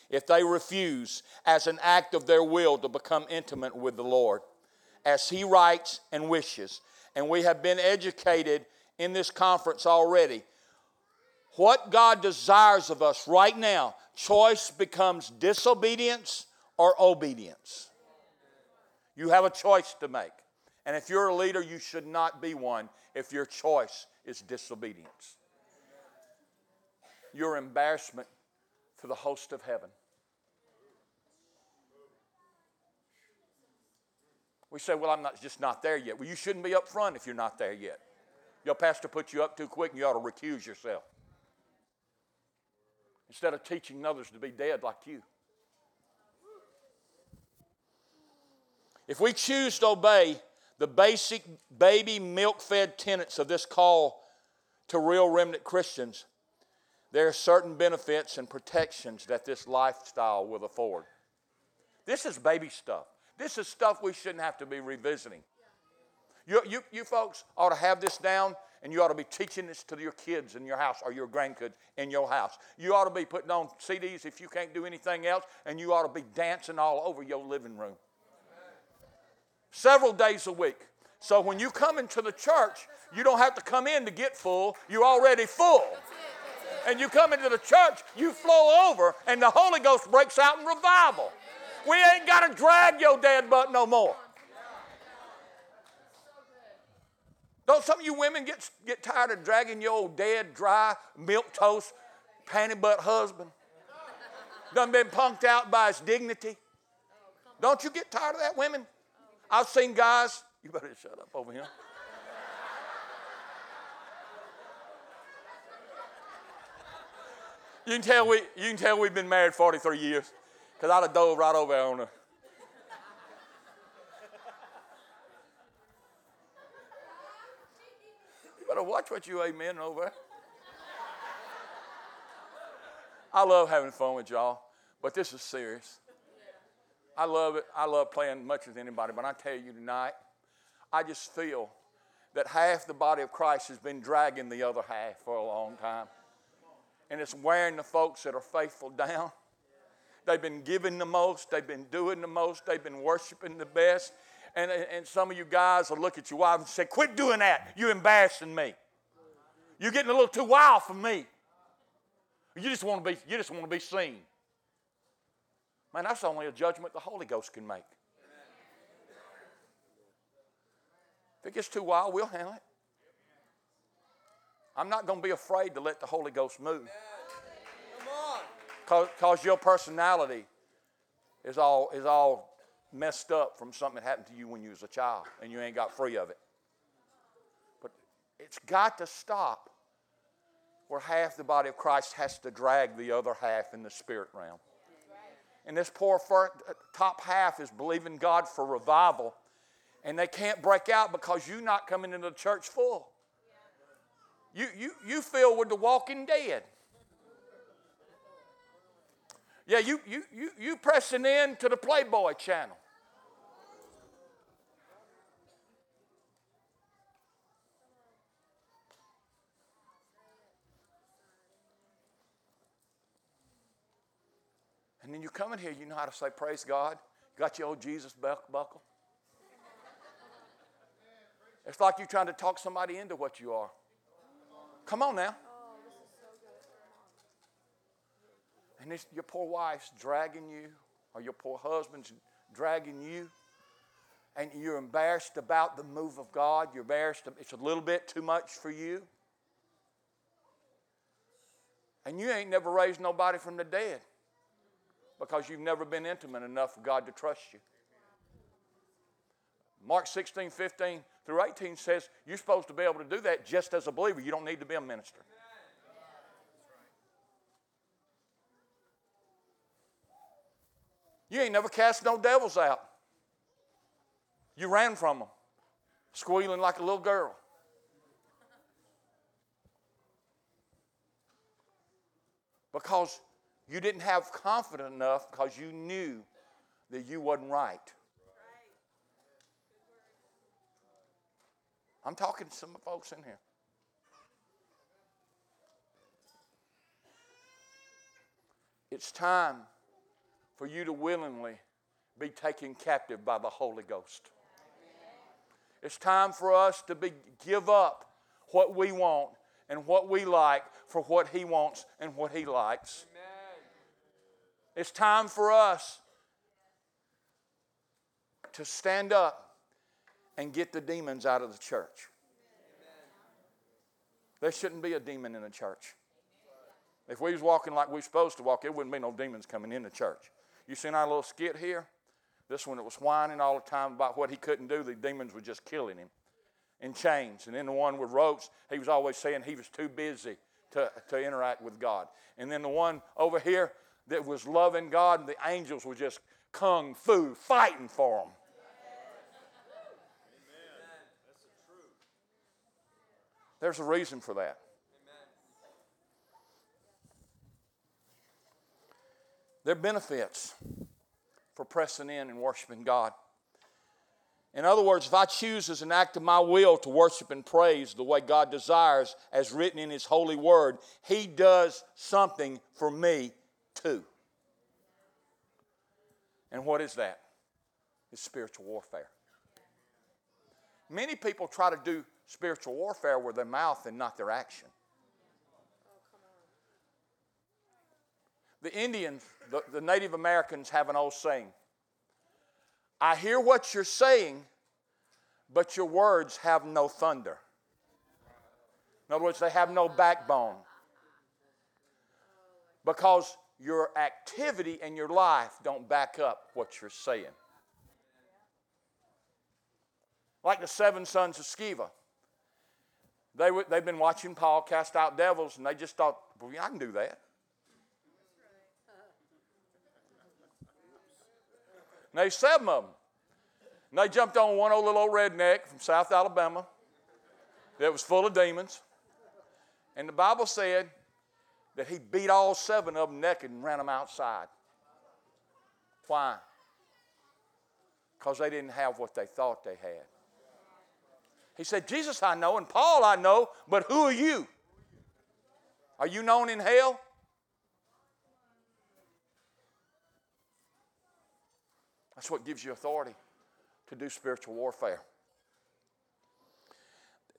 if they refuse as an act of their will to become intimate with the Lord as He writes and wishes. And we have been educated in this conference already. What God desires of us right now, choice becomes disobedience or obedience. You have a choice to make. And if you're a leader, you should not be one if your choice is disobedience. Your embarrassment to the host of heaven. We say, well, I'm just not there yet. Well, you shouldn't be up front if you're not there yet. Your pastor put you up too quick and you ought to recuse yourself. instead of teaching others to be dead like you. If we choose to obey the basic baby milk-fed tenets of this call to real remnant Christians, there are certain benefits and protections that this lifestyle will afford. This is baby stuff. This is stuff we shouldn't have to be revisiting. You folks ought to have this down, and you ought to be teaching this to your kids in your house or your grandkids in your house. You ought to be putting on CDs if you can't do anything else, and you ought to be dancing all over your living room. Several days a week. So when you come into the church, you don't have to come in to get full. You're already full. And you come into the church, you flow over, and the Holy Ghost breaks out in revival. We ain't got to drag your dead butt no more. Don't some of you women get tired of dragging your old dead, dry, milquetoast, panty butt husband? Done been punked out by his dignity? Don't you get tired of that, women? I've seen guys, you better shut up over here. You can tell we've been married 43 years because I'd have dove right over there on her. You better watch what you amen over there. I love having fun with y'all, but this is serious. I love it. I love playing much with anybody, but I tell you tonight, I just feel that half the body of Christ has been dragging the other half for a long time. And it's wearing the folks that are faithful down. They've been giving the most. They've been doing the most. They've been worshiping the best. And some of you guys will look at your wife and say, quit doing that. You're embarrassing me. You're getting a little too wild for me. You just want to be seen. Man, that's only a judgment the Holy Ghost can make. If it gets too wild, we'll handle it. I'm not going to be afraid to let the Holy Ghost move. Because your personality is all messed up from something that happened to you when you was a child and you ain't got free of it. But it's got to stop where half the body of Christ has to drag the other half in the spirit realm. And this poor top half is believing God for revival. And they can't break out because you're not coming into the church full. You feel with the walking dead. Yeah, you pressing in to the Playboy channel. And then you come in here, you know how to say, praise God. You got your old Jesus buckle. It's like you're trying to talk somebody into what you are. Come on now. And your poor wife's dragging you, or your poor husband's dragging you, and you're embarrassed about the move of God. You're embarrassed. It's a little bit too much for you. And you ain't never raised nobody from the dead. Because you've never been intimate enough for God to trust you. Mark 16:15-18 says you're supposed to be able to do that just as a believer. You don't need to be a minister. You ain't never cast no devils out. You ran from them, squealing like a little girl. Because you didn't have confidence enough because you knew that you wasn't right. I'm talking to some folks in here. It's time for you to willingly be taken captive by the Holy Ghost. It's time for us to give up what we want and what we like for what He wants and what He likes. It's time for us to stand up and get the demons out of the church. There shouldn't be a demon in the church. If we was walking like we're supposed to walk, there wouldn't be no demons coming in the church. You seen our little skit here? This one that was whining all the time about what he couldn't do, the demons were just killing him in chains. And then the one with ropes, he was always saying he was too busy to interact with God. And then the one over here that was loving God, and the angels were just kung fu fighting for him. There's a reason for that. There are benefits for pressing in and worshiping God. In other words, if I choose as an act of my will to worship and praise the way God desires, as written in His holy word, He does something for me too. And what is that? It's spiritual warfare. Many people try to do spiritual warfare with their mouth and not their action. The Indians, the Native Americans have an old saying. I hear what you're saying, but your words have no thunder. In other words, they have no backbone. Because your activity and your life don't back up what you're saying. Like the seven sons of Sceva. They've been watching Paul cast out devils, and they just thought, well, I can do that. And there's seven of them. And they jumped on one old little old redneck from South Alabama that was full of demons. And the Bible said that he beat all seven of them naked and ran them outside. Why? Because they didn't have what they thought they had. He said, Jesus I know and Paul I know, but who are you? Are you known in hell? That's what gives you authority to do spiritual warfare.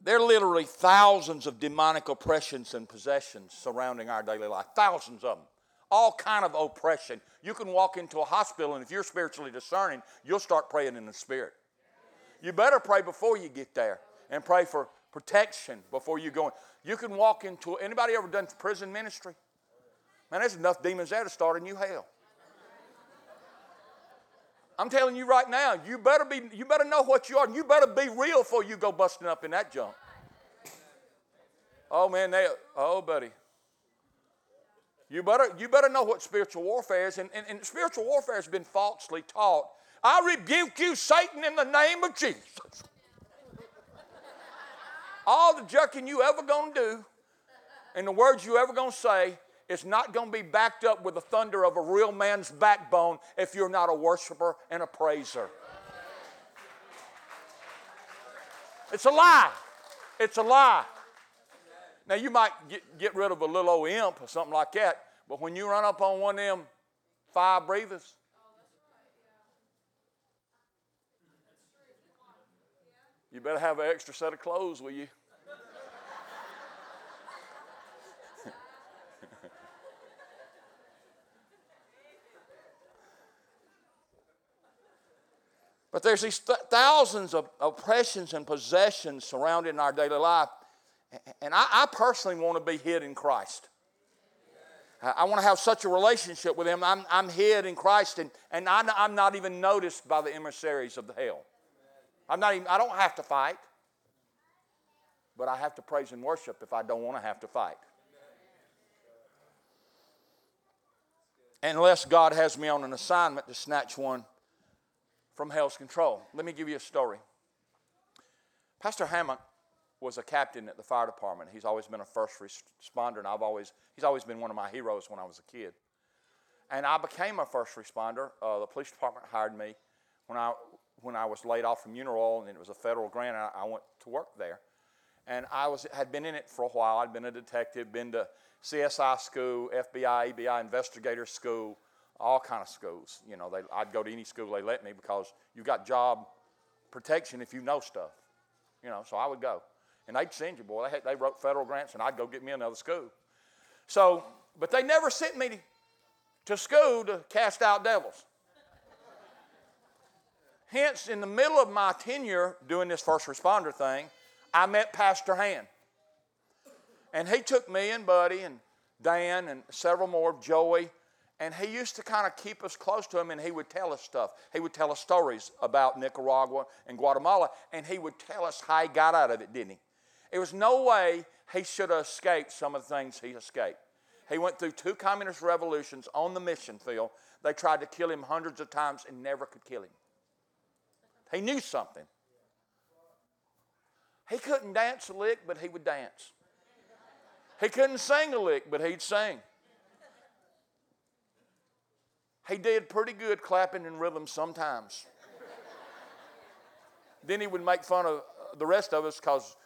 There are literally thousands of demonic oppressions and possessions surrounding our daily life. Thousands of them. All kind of oppression. You can walk into a hospital, and if you're spiritually discerning, you'll start praying in the Spirit. You better pray before you get there and pray for protection before you go in. You can walk into, anybody ever done prison ministry? Man, there's enough demons there to start a new hell. I'm telling you right now, you better know what you are, and you better be real before you go busting up in that junk. Oh man, buddy. You better know what spiritual warfare is, and spiritual warfare has been falsely taught. I rebuke you, Satan, in the name of Jesus. All the jerking you ever gonna do, and the words you ever gonna say. It's not going to be backed up with the thunder of a real man's backbone if you're not a worshiper and a praiser. It's a lie. It's a lie. Now, you might get rid of a little old imp or something like that, but when you run up on one of them fire breathers, you better have an extra set of clothes with you. But there's these thousands of oppressions and possessions surrounding our daily life. And I personally want to be hid in Christ. I want to have such a relationship with Him. I'm hid in Christ, and I'm not even noticed by the emissaries of the hell. I don't have to fight. But I have to praise and worship if I don't want to have to fight. Unless God has me on an assignment to snatch one from hell's control. Let me give you a story. Pastor Hammock was a captain at the fire department. He's always been a first responder, and he's always been one of my heroes when I was a kid. And I became a first responder. The police department hired me when I was laid off from Unaroyal, and it was a federal grant, and I went to work there. And I had been in it for a while. I'd been a detective, been to CSI school, FBI, EBI, investigator school, all kind of schools. You know, I'd go to any school they let me because you got job protection if you know stuff. You know, so I would go. And they'd send you, boy. They wrote federal grants, and I'd go get me another school. So, but they never sent me to school to cast out devils. Hence, in the middle of my tenure doing this first responder thing, I met Pastor Han. And he took me and Buddy and Dan and several more, Joey, and he used to kind of keep us close to him, and he would tell us stuff. He would tell us stories about Nicaragua and Guatemala, and he would tell us how he got out of it, didn't he? It was no way he should have escaped some of the things he escaped. He went through 2 communist revolutions on the mission field. They tried to kill him hundreds of times and never could kill him. He knew something. He couldn't dance a lick, but he would dance. He couldn't sing a lick, but he'd sing. He did pretty good clapping in rhythm sometimes. Then he would make fun of the rest of us because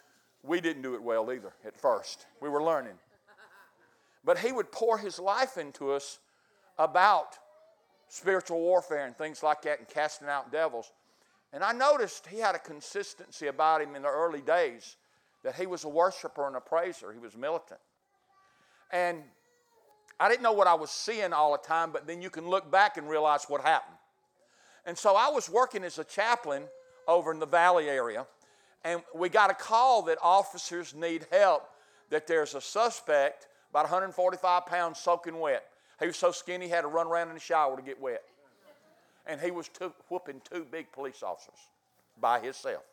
we didn't do it well either at first. We were learning. But he would pour his life into us about spiritual warfare and things like that and casting out devils. And I noticed he had a consistency about him in the early days that he was a worshiper and a praiser. He was militant. And I didn't know what I was seeing all the time, but then you can look back and realize what happened. And so I was working as a chaplain over in the Valley area, and we got a call that officers need help, that there's a suspect about 145 pounds soaking wet. He was so skinny he had to run around in the shower to get wet. And he was whooping 2 big police officers by himself.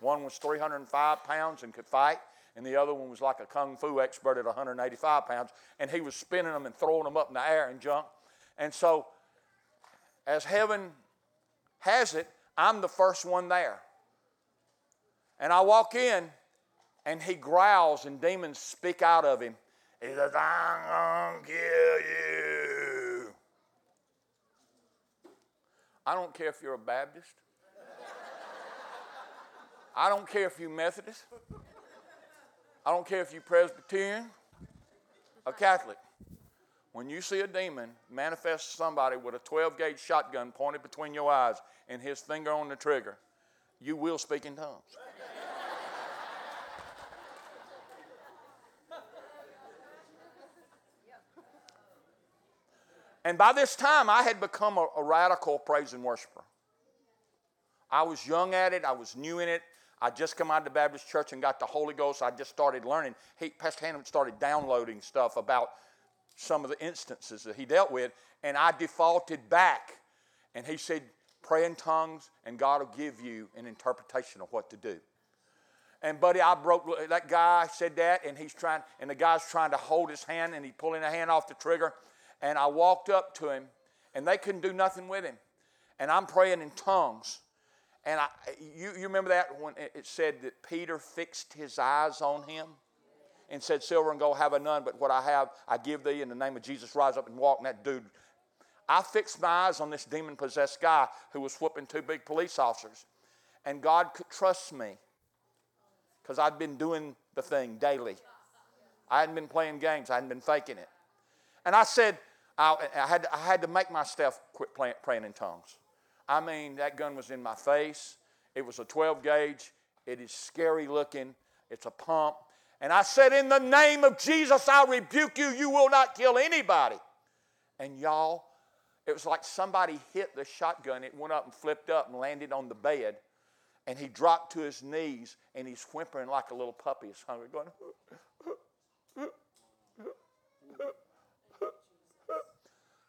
One was 305 pounds and could fight, and the other one was like a kung fu expert at 185 pounds, and he was spinning them and throwing them up in the air and junk. And so, as heaven has it, I'm the first one there. And I walk in, and he growls, and demons speak out of him. He says, "I'm going to kill you." I don't care if you're a Baptist. I don't care if you're Methodist. I don't care if you're Presbyterian or Catholic. When you see a demon manifest somebody with a 12-gauge shotgun pointed between your eyes and his finger on the trigger, you will speak in tongues. And by this time, I had become a radical praise and worshiper. I was young at it. I was new in it. I just come out of the Baptist church and got the Holy Ghost. I just started learning. Pastor Hannum started downloading stuff about some of the instances that he dealt with, and I defaulted back. And he said, pray in tongues, and God will give you an interpretation of what to do. And, buddy, I broke, that guy said that, and the guy's trying to hold his hand, and he's pulling the hand off the trigger. And I walked up to him, and they couldn't do nothing with him. And I'm praying in tongues. And you remember that when it said that Peter fixed his eyes on him and said, "Silver and gold have I none, but what I have I give thee. In the name of Jesus, rise up and walk." And that dude, I fixed my eyes on this demon-possessed guy who was whooping 2 big police officers. And God could trust me because I'd been doing the thing daily. I hadn't been playing games. I hadn't been faking it. And I said, I had to make my staff quit praying in tongues. I mean, that gun was in my face. It was a 12-gauge. It is scary looking. It's a pump. And I said, "In the name of Jesus, I rebuke you. You will not kill anybody." And y'all, it was like somebody hit the shotgun. It went up and flipped up and landed on the bed. And he dropped to his knees, and he's whimpering like a little puppy. He's hungry, going,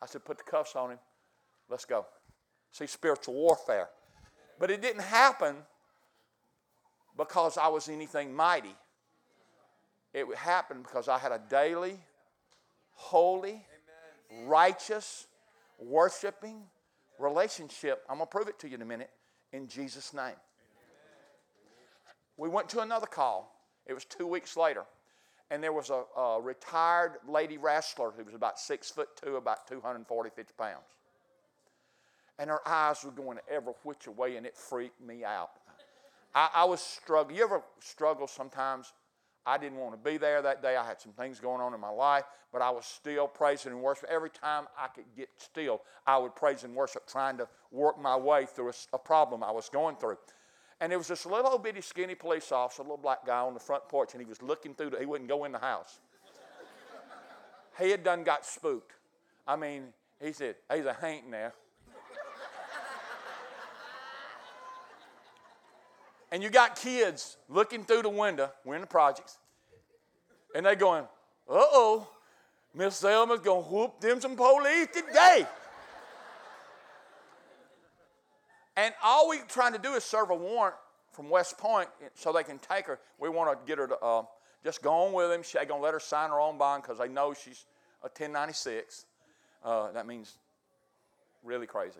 I said, "Put the cuffs on him. Let's go." See, spiritual warfare. But it didn't happen because I was anything mighty. It happened because I had a daily, holy, righteous, worshiping relationship. I'm going to prove it to you in a minute. In Jesus' name. We went to another call. It was 2 weeks later. And there was a retired lady wrestler who was about 6'2", about 250 pounds. And her eyes were going every which way, and it freaked me out. I was struggling. You ever struggle sometimes? I didn't want to be there that day. I had some things going on in my life, but I was still praising and worshiping. Every time I could get still, I would praise and worship, trying to work my way through a problem I was going through. And there was this little old bitty skinny police officer, a little black guy on the front porch, and he was looking through. He wouldn't go in the house. He had done got spooked. I mean, he said, "There's a haint in there." And you got kids looking through the window. We're in the projects. And they're going, "Uh-oh, Miss Selma's going to whoop them some police today." And all we're trying to do is serve a warrant from West Point so they can take her. We want to get her to Just go on with him. They're going to let her sign her own bond because they know she's a 1096. That means really crazy.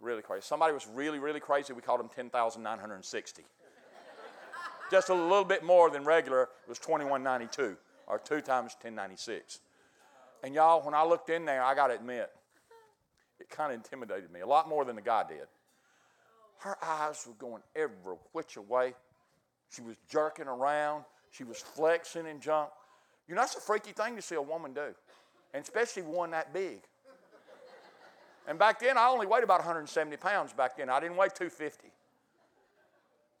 Really crazy. Somebody was really, really crazy. We called them 10,960. Just a little bit more than regular. It was 2192 or 2 times 1096. And y'all, when I looked in there, I got to admit, it kind of intimidated me a lot more than the guy did. Her eyes were going every which way. She was jerking around. She was flexing and junk. You know, that's a freaky thing to see a woman do, and especially one that big. And back then, I only weighed about 170 pounds back then. I didn't weigh 250.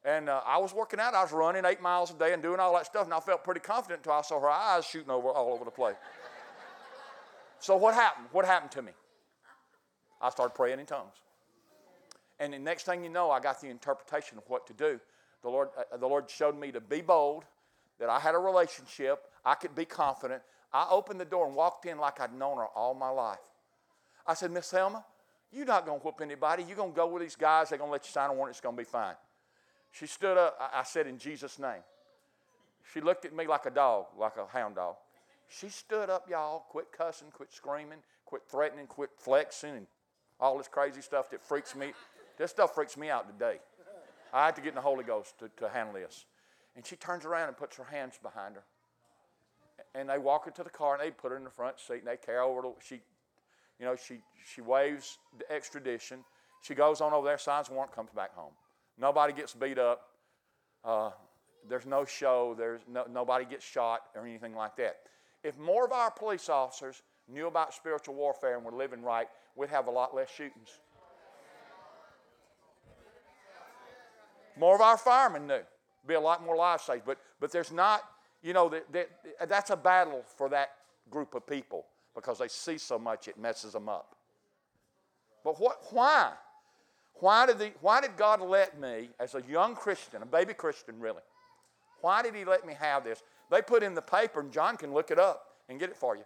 And I was working out. I was running 8 miles a day and doing all that stuff, and I felt pretty confident until I saw her eyes shooting over all over the place. So what happened? What happened to me? I started praying in tongues. And the next thing you know, I got the interpretation of what to do. The Lord showed me to be bold, that I had a relationship, I could be confident. I opened the door and walked in like I'd known her all my life. I said, Miss Selma, you're not going to whoop anybody. You're going to go with these guys. They're going to let you sign a warrant. It's going to be fine. She stood up. I said, in Jesus' name. She looked at me like a dog, like a hound dog. She stood up, y'all, quit cussing, quit screaming, quit threatening, quit flexing, and all this crazy stuff that freaks me. This stuff freaks me out today. I had to get in the Holy Ghost to handle this. And she turns around and puts her hands behind her. And they walk her to the car, and they put her in the front seat, and they carry over to, she waves the extradition. She goes on over there, signs a warrant, comes back home. Nobody gets beat up. There's no show. Nobody gets shot or anything like that. If more of our police officers knew about spiritual warfare and were living right, we'd have a lot less shootings. More of our firemen knew. Be a lot more lives saved. But there's not, that's a battle for that group of people because they see so much it messes them up. But why? Why did God let me, as a young Christian, a baby Christian really, why did he let me have this? They put in the paper, and John can look it up and get it for you.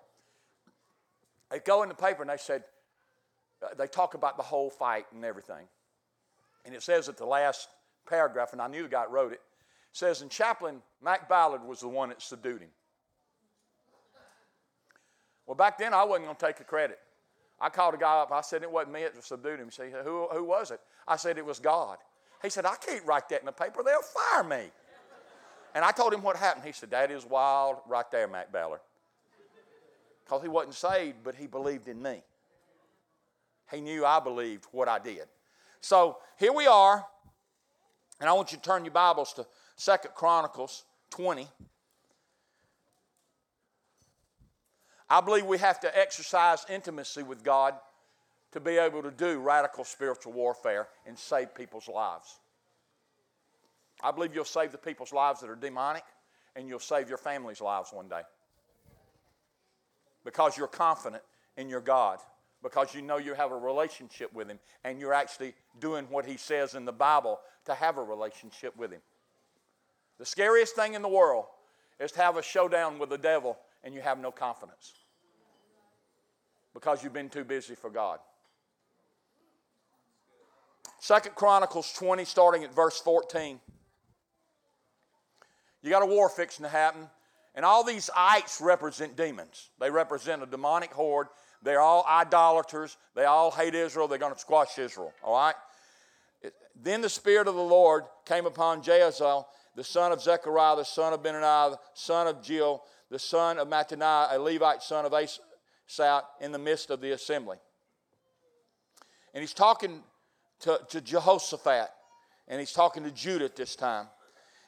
They go in the paper, and they said, they talk about the whole fight and everything. And it says at the last paragraph, and I knew the guy wrote it, says, and Chaplain Mac Ballard was the one that subdued him. Well, back then, I wasn't going to take the credit. I called a guy up. I said, it wasn't me that subdued him. He said, who was it? I said, it was God. He said, I can't write that in the paper. They'll fire me. And I told him what happened. He said, that is wild right there, Mac Ballard. Because he wasn't saved, but he believed in me. He knew I believed what I did. So here we are. And I want you to turn your Bibles to 2 Chronicles 20. I believe we have to exercise intimacy with God to be able to do radical spiritual warfare and save people's lives. I believe you'll save the people's lives that are demonic, and you'll save your family's lives one day. Because you're confident in your God. Because you know you have a relationship with him, and you're actually doing what he says in the Bible to have a relationship with him. The scariest thing in the world is to have a showdown with the devil and you have no confidence because you've been too busy for God. 2 Chronicles 20, starting at verse 14. You got a war fixing to happen, and all these ites represent demons. They represent a demonic horde. They're all idolaters. They all hate Israel. They're going to squash Israel, all right? Then the Spirit of the Lord came upon Jehaziel, the son of Zechariah, the son of Benaniah, the son of Jeel, the son of Mattaniah, a Levite son of Asaph, in the midst of the assembly. And he's talking to Jehoshaphat, and he's talking to Judah at this time.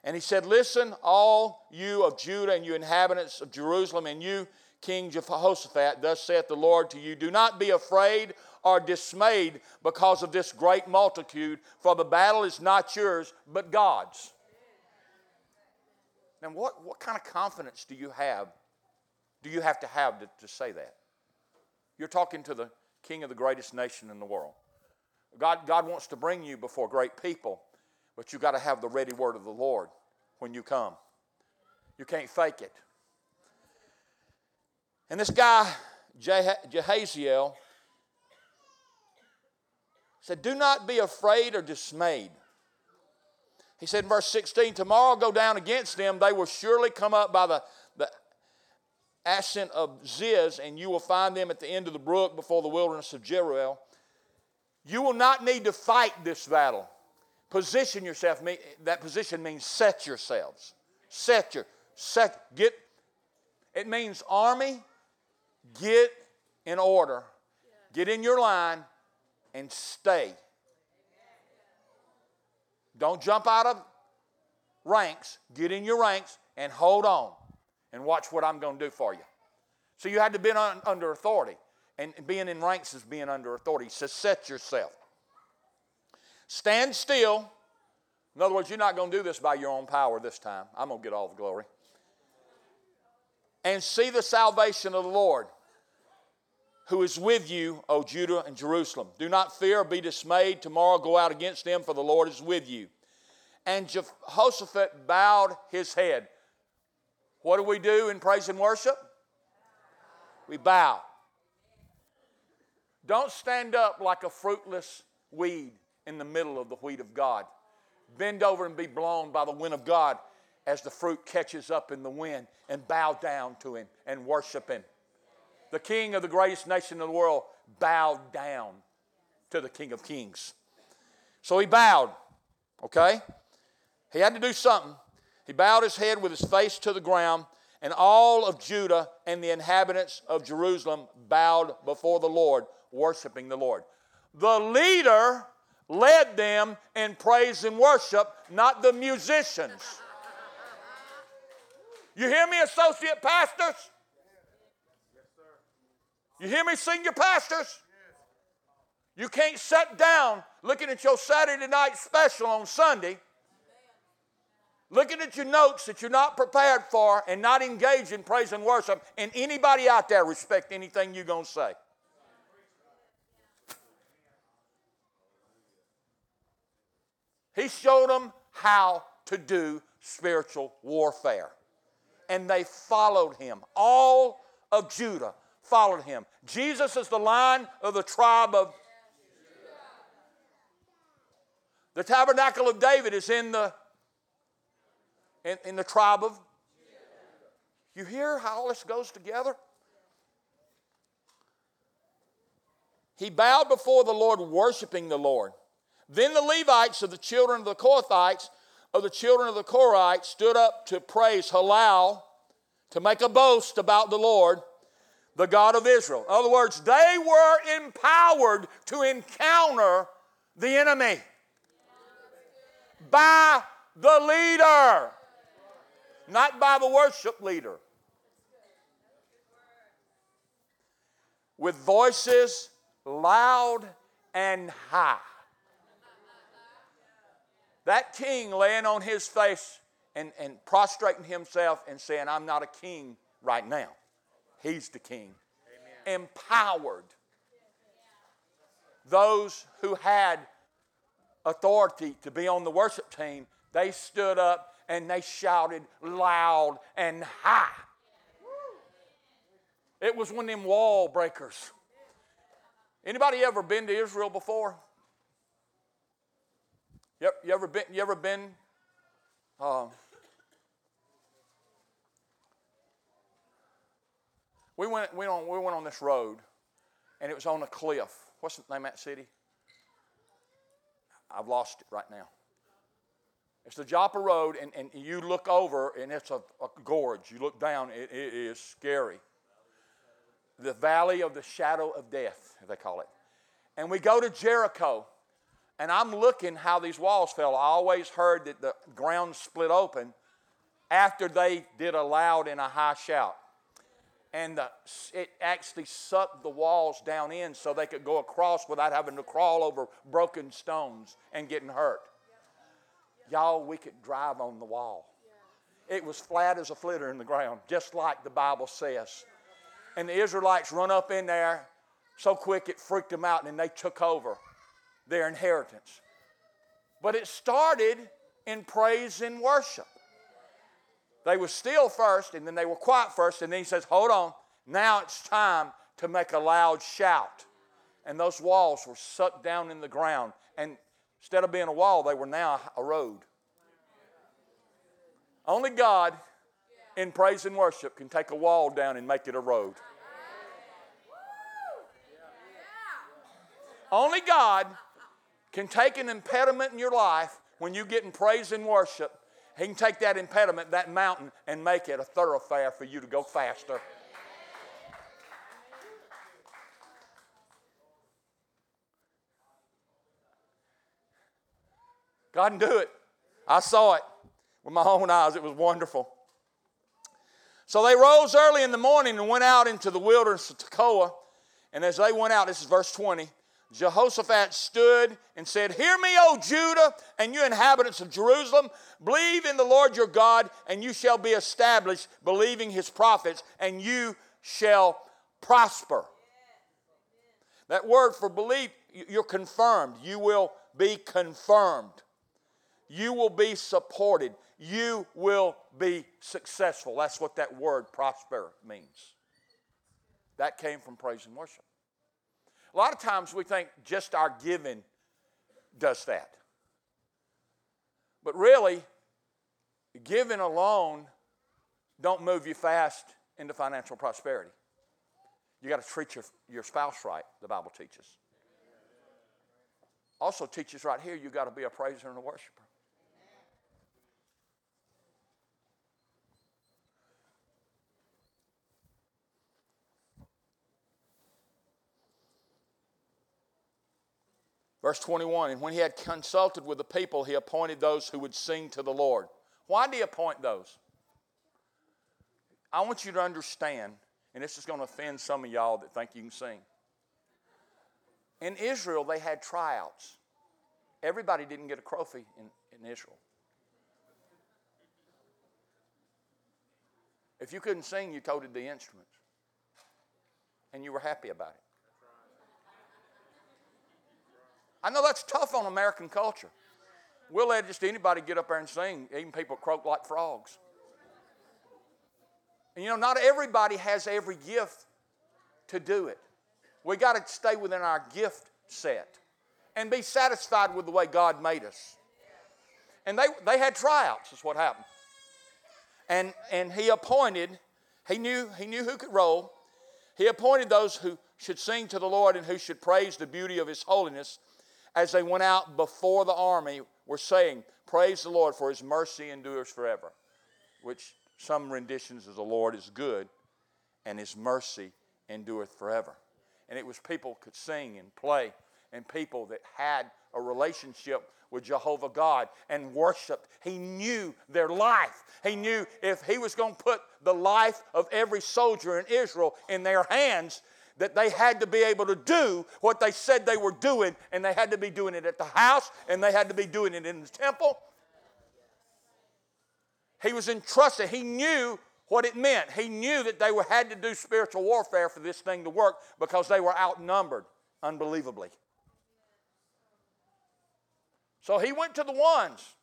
And he said, listen, all you of Judah and you inhabitants of Jerusalem, and you, King Jehoshaphat, thus saith the Lord to you, do not be afraid or dismayed because of this great multitude, for the battle is not yours, but God's. Now, what kind of confidence do you have to have to say that? You're talking to the king of the greatest nation in the world. God wants to bring you before great people, but you've got to have the ready word of the Lord when you come. You can't fake it. And this guy, Jehaziel, said, do not be afraid or dismayed. He said in verse 16, tomorrow go down against them. They will surely come up by the ascent of Ziz, and you will find them at the end of the brook before the wilderness of Jeruel. You will not need to fight this battle. Position yourself. That position means set yourselves. It means army, get in order. Get in your line and stay. Don't jump out of ranks. Get in your ranks and hold on and watch what I'm going to do for you. So you had to be under authority. And being in ranks is being under authority. So set yourself. Stand still. In other words, you're not going to do this by your own power this time. I'm going to get all the glory. And see the salvation of the Lord, who is with you, O Judah and Jerusalem. Do not fear or be dismayed. Tomorrow go out against them, for the Lord is with you. And Jehoshaphat bowed his head. What do we do in praise and worship? We bow. Don't stand up like a fruitless weed in the middle of the wheat of God. Bend over and be blown by the wind of God as the fruit catches up in the wind, and bow down to Him and worship Him. The King of the greatest nation in the world bowed down to the King of Kings. So he bowed, okay? He had to do something. He bowed his head with his face to the ground, and all of Judah and the inhabitants of Jerusalem bowed before the Lord, worshiping the Lord. The leader led them in praise and worship, not the musicians. You hear me, associate pastors? You hear me, senior pastors? You can't sit down looking at your Saturday night special on Sunday, looking at your notes that you're not prepared for, and not engaged in praise and worship, and anybody out there respect anything you're going to say. He showed them how to do spiritual warfare, and they followed him. All of Judah followed him. Jesus is the lion of the tribe of Judah. The tabernacle of David is in the tribe of Judah. You hear how all this goes together? He bowed before the Lord, worshiping the Lord. Then the Levites of the children of the Kohathites, of the children of the Korites, stood up to praise Hallel, to make a boast about the Lord, the God of Israel. In other words, they were empowered to encounter the enemy by the leader, not by the worship leader. With voices loud and high. That king laying on his face and prostrating himself and saying, I'm not a king right now. He's the king. Amen. Empowered those who had authority to be on the worship team. They stood up and they shouted loud and high. It was one of them wall breakers. Anybody ever been to Israel before? You ever been? We went on this road, and it was on a cliff. What's the name of that city? I've lost it right now. It's the Joppa Road, and you look over, and it's a gorge. You look down, it is scary. The Valley of the Shadow of Death, they call it. And we go to Jericho, and I'm looking how these walls fell. I always heard that the ground split open after they did a loud and a high shout. And it actually sucked the walls down in so they could go across without having to crawl over broken stones and getting hurt. Y'all, we could drive on the wall. It was flat as a flitter in the ground, just like the Bible says. And the Israelites run up in there so quick it freaked them out, and they took over their inheritance. But it started in praise and worship. They were still first, and then they were quiet first, and then he says, hold on, now it's time to make a loud shout. And those walls were sucked down in the ground, and instead of being a wall, they were now a road. Only God in praise and worship can take a wall down and make it a road. Only God can take an impediment in your life when you get in praise and worship. He can take that impediment, that mountain, and make it a thoroughfare for you to go faster. God can do it. I saw it with my own eyes. It was wonderful. So they rose early in the morning and went out into the wilderness of Tekoa. And as they went out, this is verse 20, Jehoshaphat stood and said, "Hear me, O Judah, and you inhabitants of Jerusalem. Believe in the Lord your God, and you shall be established, believing his prophets, and you shall prosper." That word for believe, you're confirmed. You will be confirmed. You will be supported. You will be successful. That's what that word prosper means. That came from praise and worship. A lot of times we think just our giving does that. But really, giving alone don't move you fast into financial prosperity. You got to treat your spouse right, the Bible teaches. Also teaches right here, you got to be a praiser and a worshiper. Verse 21, and when he had consulted with the people, he appointed those who would sing to the Lord. Why did he appoint those? I want you to understand, and this is going to offend some of y'all that think you can sing. In Israel, they had tryouts. Everybody didn't get a trophy in Israel. If you couldn't sing, you toted the instruments. And you were happy about it. I know that's tough on American culture. We'll let just anybody get up there and sing, even people croak like frogs. And you know, not everybody has every gift to do it. We got to stay within our gift set and be satisfied with the way God made us. And they had tryouts, is what happened. And he appointed, he knew who could roll. He appointed those who should sing to the Lord and who should praise the beauty of his holiness. As they went out before the army, were saying, "Praise the Lord, for his mercy endures forever," which some renditions is, "The Lord is good, and his mercy endureth forever." And it was people could sing and play, and people that had a relationship with Jehovah God and worshiped. He knew their life. He knew if he was going to put the life of every soldier in Israel in their hands, that they had to be able to do what they said they were doing, and they had to be doing it at the house, and they had to be doing it in the temple. He was entrusted. He knew what it meant. He knew that they had to do spiritual warfare for this thing to work because they were outnumbered unbelievably. So he went to the ones.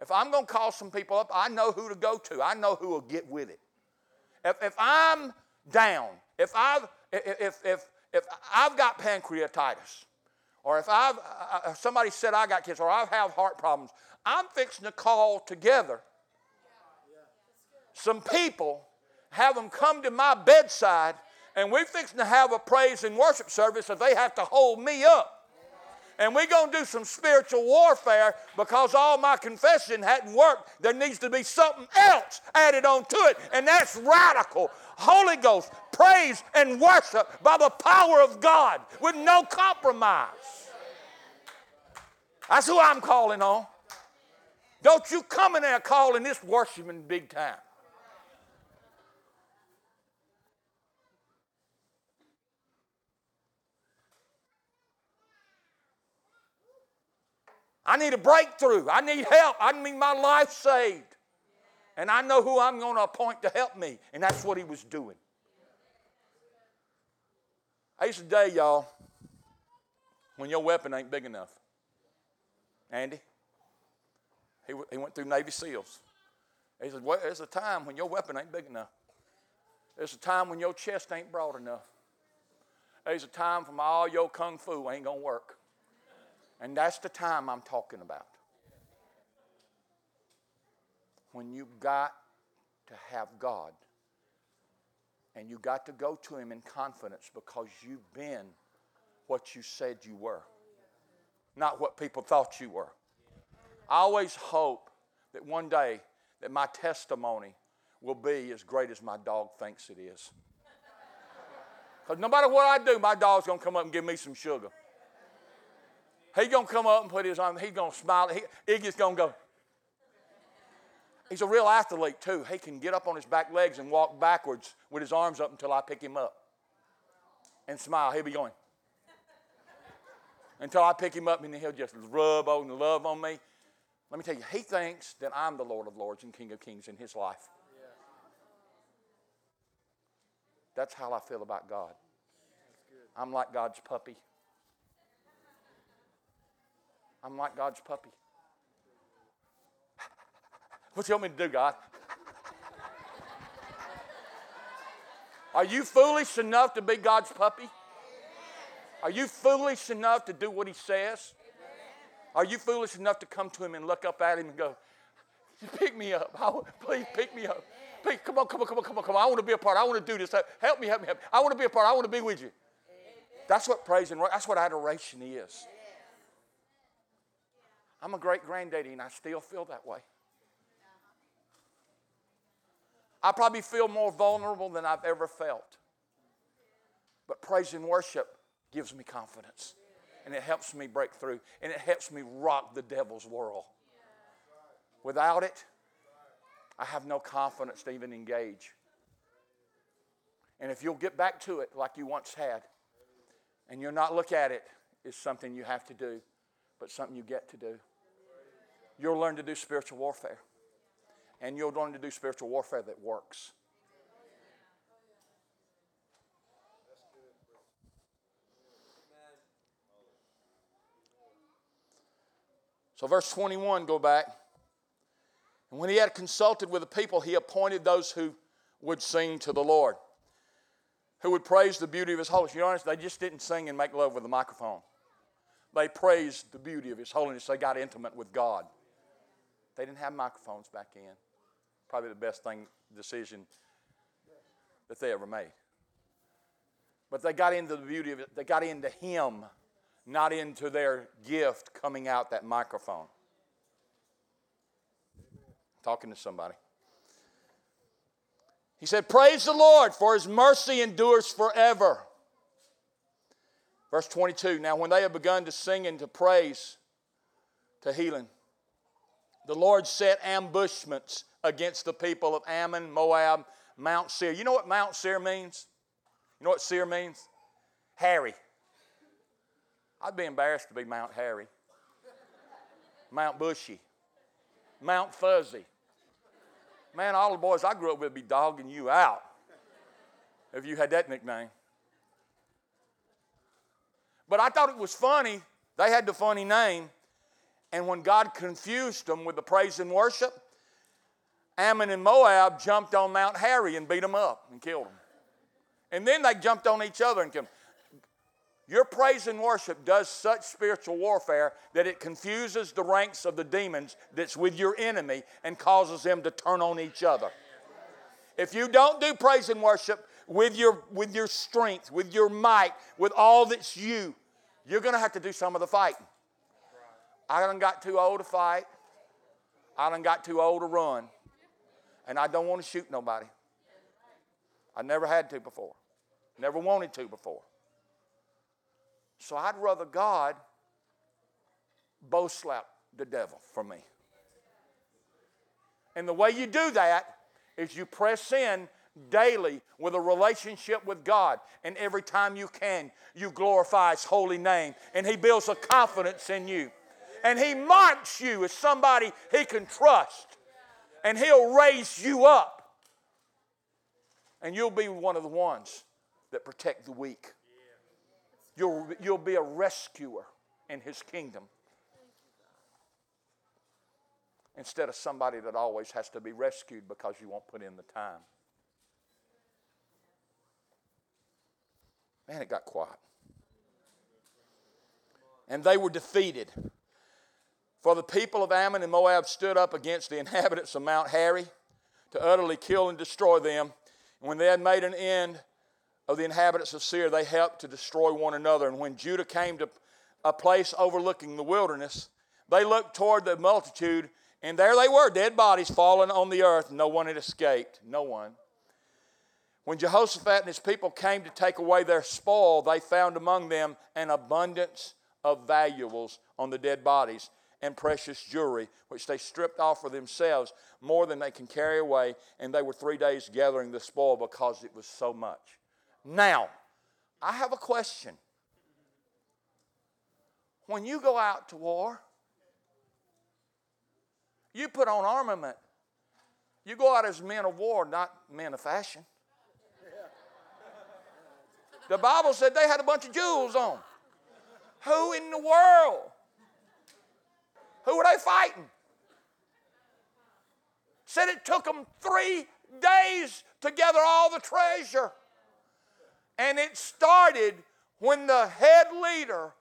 If I'm going to call some people up, I know who to go to. I know who will get with it. If I'm down, if I've got pancreatitis, or if somebody said I got cancer, or I have heart problems, I'm fixing to call together some people, have them come to my bedside, and we're fixing to have a praise and worship service if they have to hold me up. And we're going to do some spiritual warfare because all my confession hadn't worked. There needs to be something else added on to it, and that's radical. Holy Ghost, praise and worship by the power of God with no compromise. That's who I'm calling on. Don't you come in there calling this worshiping big time. I need a breakthrough. I need help. I need my life saved. And I know who I'm going to appoint to help me. And that's what he was doing. I used to tell y'all, when your weapon ain't big enough. Andy, he went through Navy SEALs. He said, well, there's a time when your weapon ain't big enough. There's a time when your chest ain't broad enough. There's a time when all your kung fu ain't going to work. And that's the time I'm talking about. when you got to have God and you got to go to Him in confidence because you've been what you said you were, not what people thought you were. I always hope that one day that my testimony will be as great as my dog thinks it is. Because no matter what I do, my dog's going to come up and give me some sugar. He's going to come up and put his arm, he's going to smile. Iggy's going to go. He's a real athlete, too. He can get up on his back legs and walk backwards with his arms up until I pick him up and smile. He'll be going. Until I pick him up and he'll just rub on and love on me. Let me tell you, he thinks that I'm the Lord of Lords and King of Kings in his life. That's how I feel about God. I'm like God's puppy. I'm like God's puppy. What you want me to do, God? Are you foolish enough to be God's puppy? Are you foolish enough to do what He says? Are you foolish enough to come to Him and look up at Him and go, pick me up. Please pick me up. Please, come on. I want to be a part. I want to do this. Help me. I want to be a part. I want to be with you. That's what praise and that's what adoration is. I'm a great granddaddy and I still feel that way. I probably feel more vulnerable than I've ever felt. But praise and worship gives me confidence. And it helps me break through. And it helps me rock the devil's world. Without it, I have no confidence to even engage. And if you'll get back to it like you once had, and you'll not look at it as something you have to do, but something you get to do, you'll learn to do spiritual warfare. And you'll learn to do spiritual warfare that works. So verse 21, go back. And when he had consulted with the people, he appointed those who would sing to the Lord, who would praise the beauty of His holiness. You know, they just didn't sing and make love with a microphone. They praised the beauty of His holiness. They got intimate with God. They didn't have microphones back in. Probably the best decision that they ever made. But they got into the beauty of it. They got into Him, not into their gift coming out that microphone. Talking to somebody. He said, praise the Lord, for His mercy endures forever. Verse 22, now when they had begun to sing and to praise, to healing, the Lord set ambushments against the people of Ammon, Moab, Mount Seir. You know what Mount Seir means? You know what Seir means? Hairy. I'd be embarrassed to be Mount Hairy. Mount Bushy. Mount Fuzzy. Man, all the boys I grew up with would be dogging you out if you had that nickname. But I thought it was funny. They had the funny name. And when God confused them with the praise and worship, Ammon and Moab jumped on Mount Hairy and beat them up and killed them. And then they jumped on each other and killed them. Your praise and worship does such spiritual warfare that it confuses the ranks of the demons that's with your enemy and causes them to turn on each other. If you don't do praise and worship with your strength, with your might, with all that's you, you're going to have to do some of the fighting. I done got too old to fight. I done got too old to run. And I don't want to shoot nobody. I never had to before. Never wanted to before. So I'd rather God bow slap the devil for me. And the way you do that is you press in daily with a relationship with God. And every time you can, you glorify His holy name. And He builds a confidence in you. And He marks you as somebody He can trust. And He'll raise you up. And you'll be one of the ones that protect the weak. You'll be a rescuer in His kingdom. Instead of somebody that always has to be rescued because you won't put in the time. Man, it got quiet. And they were defeated. For the people of Ammon and Moab stood up against the inhabitants of Mount Hari to utterly kill and destroy them. And when they had made an end of the inhabitants of Seir, they helped to destroy one another. And when Judah came to a place overlooking the wilderness, they looked toward the multitude, and there they were, dead bodies fallen on the earth. No one had escaped, no one. When Jehoshaphat and his people came to take away their spoil, they found among them an abundance of valuables on the dead bodies and precious jewelry, which they stripped off for themselves, more than they can carry away, and they were 3 days gathering the spoil because it was so much. Now, I have a question. When you go out to war, you put on armament. You go out as men of war, not men of fashion. The Bible said they had a bunch of jewels on. Who in the world? Who were they fighting? Said it took them 3 days to gather all the treasure. And it started when the head leader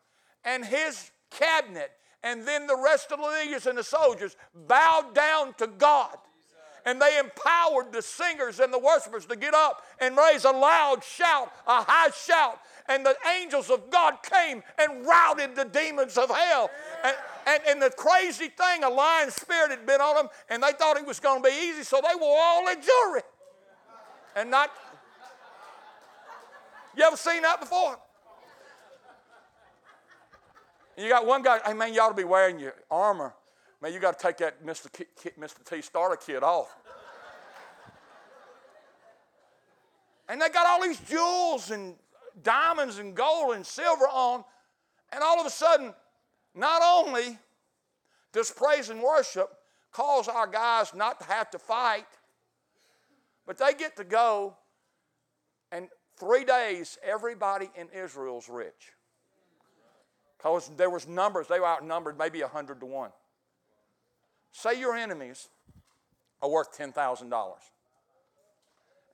and his cabinet and then the rest of the leaders and the soldiers bowed down to God. And they empowered the singers and the worshipers to get up and raise a loud shout, a high shout. And the angels of God came and routed the demons of hell. And the crazy thing, a lion spirit had been on them, and they thought it was going to be easy, so they wore all their jewelry. And not... You ever seen that before? And you got one guy, hey, man, you ought to be wearing your armor. Man, you got to take that Mr. T starter kit off. And they got all these jewels and diamonds and gold and silver on. And all of a sudden, not only does praise and worship cause our guys not to have to fight, but they get to go, and 3 days, everybody in Israel's rich. Because there was numbers. They were outnumbered maybe 100 to 1. Say your enemies are worth $10,000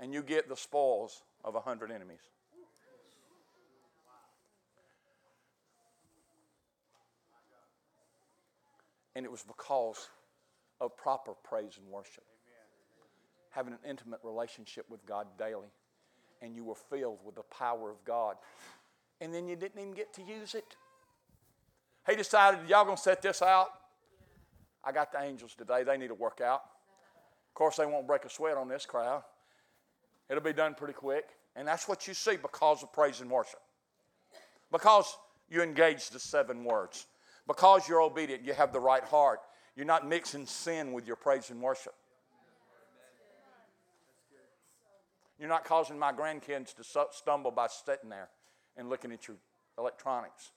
and you get the spoils of 100 enemies. And it was because of proper praise and worship. Having an intimate relationship with God daily, and you were filled with the power of God. And then you didn't even get to use it. He decided, y'all going to set this out? I got the angels today. They need to work out. Of course, they won't break a sweat on this crowd. It'll be done pretty quick. And that's what you see because of praise and worship. Because you engage the seven words. Because you're obedient, you have the right heart. You're not mixing sin with your praise and worship. You're not causing my grandkids to stumble by sitting there and looking at your electronics.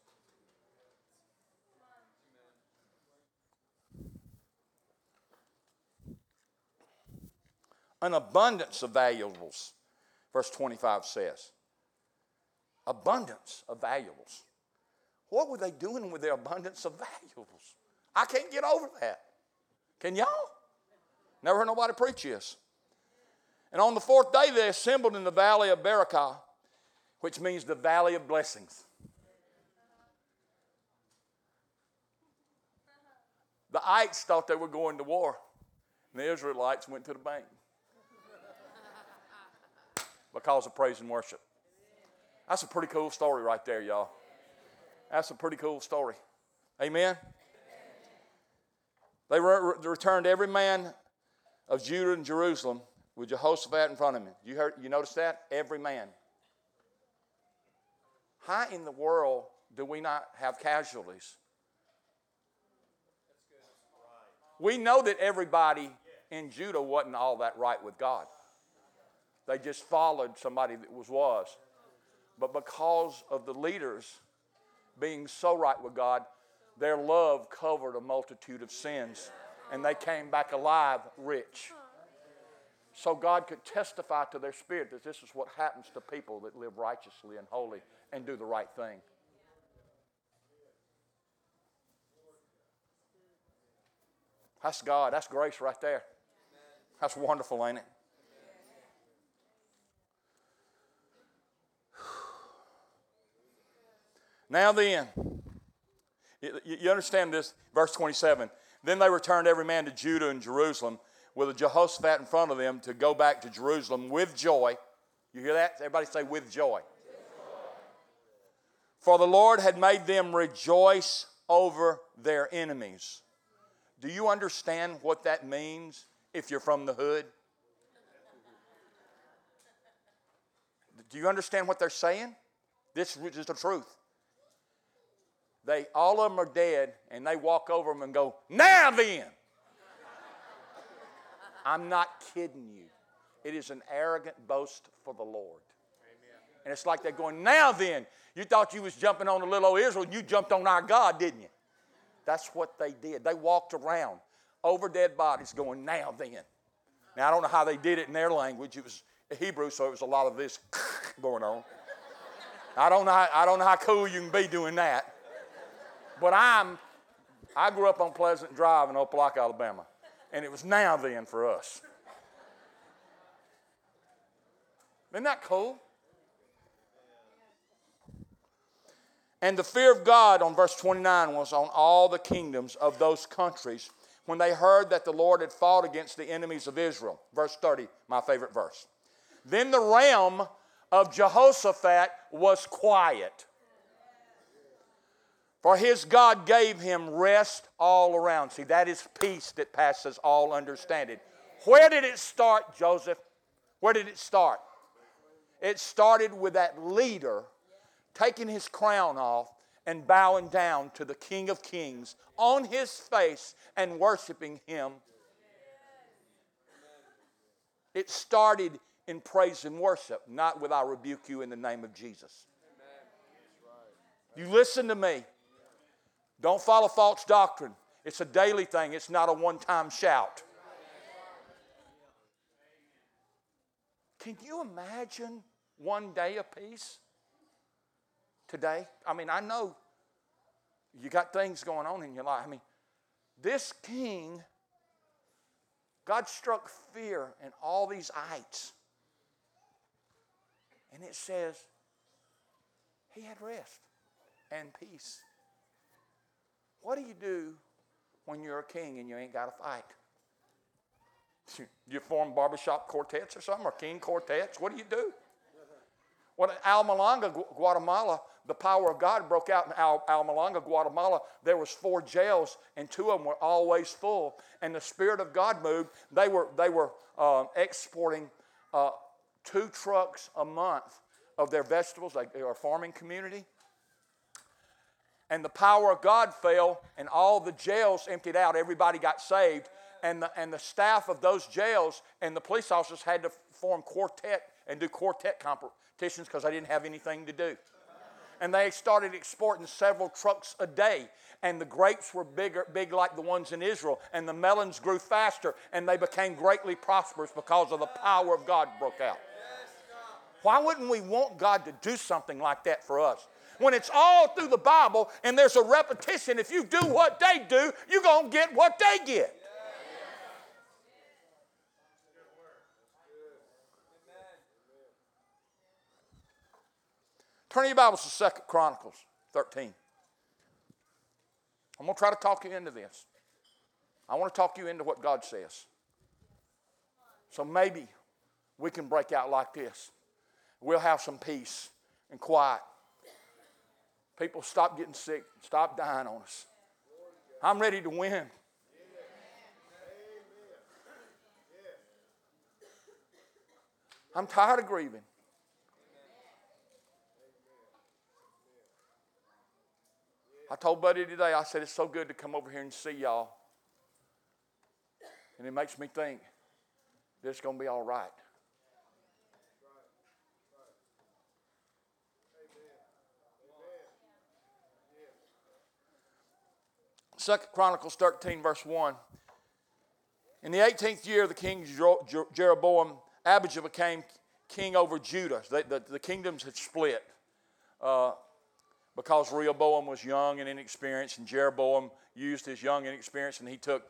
An abundance of valuables, verse 25 says. Abundance of valuables. What were they doing with their abundance of valuables? I can't get over that. Can y'all? Never heard nobody preach this. And on the fourth day they assembled in the valley of Barakah, which means the valley of blessings. The Ites thought they were going to war, and the Israelites went to the bank. Because of praise and worship. That's a pretty cool story right there, y'all. That's a pretty cool story. Amen? Amen. They returned every man of Judah and Jerusalem with Jehoshaphat in front of him. You notice that? Every man. How in the world do we not have casualties? We know that everybody in Judah wasn't all that right with God. They just followed somebody that was. But because of the leaders being so right with God, their love covered a multitude of sins, and they came back alive rich. So God could testify to their spirit that this is what happens to people that live righteously and holy and do the right thing. That's God. That's grace right there. That's wonderful, ain't it? Now then, You understand this? Verse 27. Then they returned every man to Judah and Jerusalem with a Jehoshaphat in front of them to go back to Jerusalem with joy. You hear that? Everybody say with joy. For the Lord had made them rejoice over their enemies. Do you understand what that means if you're from the hood? Do you understand what they're saying? This is just the truth. All of them are dead, and they walk over them and go, now then! I'm not kidding you. It is an arrogant boast for the Lord. Amen. And it's like they're going, now then! You thought you was jumping on the little old Israel, and you jumped on our God, didn't you? That's what they did. They walked around over dead bodies going, now then. Now, I don't know how they did it in their language. It was Hebrew, so it was a lot of this going on. I don't know how cool you can be doing that. But I grew up on Pleasant Drive in Opelika, Alabama, and it was now then for us. Isn't that cool? And the fear of God, on verse 29, was on all the kingdoms of those countries when they heard that the Lord had fought against the enemies of Israel. Verse 30, my favorite verse. Then the realm of Jehoshaphat was quiet, for his God gave him rest all around. See, that is peace that passes all understanding. Where did it start, Joseph? Where did it start? It started with that leader taking his crown off and bowing down to the King of Kings on his face and worshiping him. It started in praise and worship, not with I rebuke you in the name of Jesus. You listen to me. Don't follow false doctrine. It's a daily thing. It's not a one-time shout. Can you imagine one day of peace today? I mean, I know you got things going on in your life. I mean, this king, God struck fear in all these ites. And it says he had rest and peace. What do you do when you're a king and you ain't got to fight? You form barbershop quartets or something, or king quartets? What do you do? Well, in Almalanga, Guatemala, the power of God broke out in Almalanga, Guatemala. There was 4 jails, and 2 of them were always full. And the Spirit of God moved. They were exporting 2 trucks a month of their vegetables. They were a farming community. And the power of God fell, and all the jails emptied out. Everybody got saved. And the staff of those jails and the police officers had to form quartet and do quartet competitions because they didn't have anything to do. And they started exporting several trucks a day. And the grapes were big like the ones in Israel. And the melons grew faster. And they became greatly prosperous because of the power of God broke out. Why wouldn't we want God to do something like that for us? When it's all through the Bible and there's a repetition, if you do what they do, you're going to get what they get. Turn your Bibles to 2 Chronicles 13. I'm going to try to talk you into this. I want to talk you into what God says. So maybe we can break out like this. We'll have some peace and quiet. People stop getting sick. Stop dying on us. I'm ready to win. Amen. I'm tired of grieving. Amen. I told Buddy today, I said, it's so good to come over here and see y'all. And it makes me think that it's going to be all right. Second Chronicles 13, verse 1. In the 18th year of the king Jeroboam, Abijah became king over Judah. The kingdoms had split because Rehoboam was young and inexperienced, and Jeroboam used his young inexperience, and he took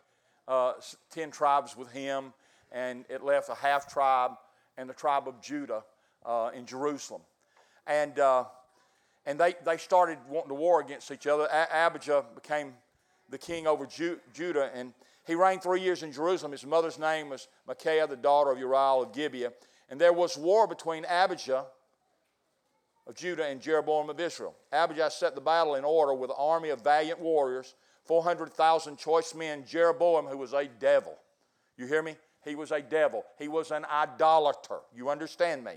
10 tribes with him, and it left a half tribe and the tribe of Judah in Jerusalem. And And they started wanting to war against each other. Abijah became the king over Judah, and he reigned 3 years in Jerusalem. His mother's name was Micaiah, the daughter of Uriel of Gibeah. And there was war between Abijah of Judah and Jeroboam of Israel. Abijah set the battle in order with an army of valiant warriors, 400,000 choice men. Jeroboam, who was a devil. You hear me? He was a devil. He was an idolater. You understand me?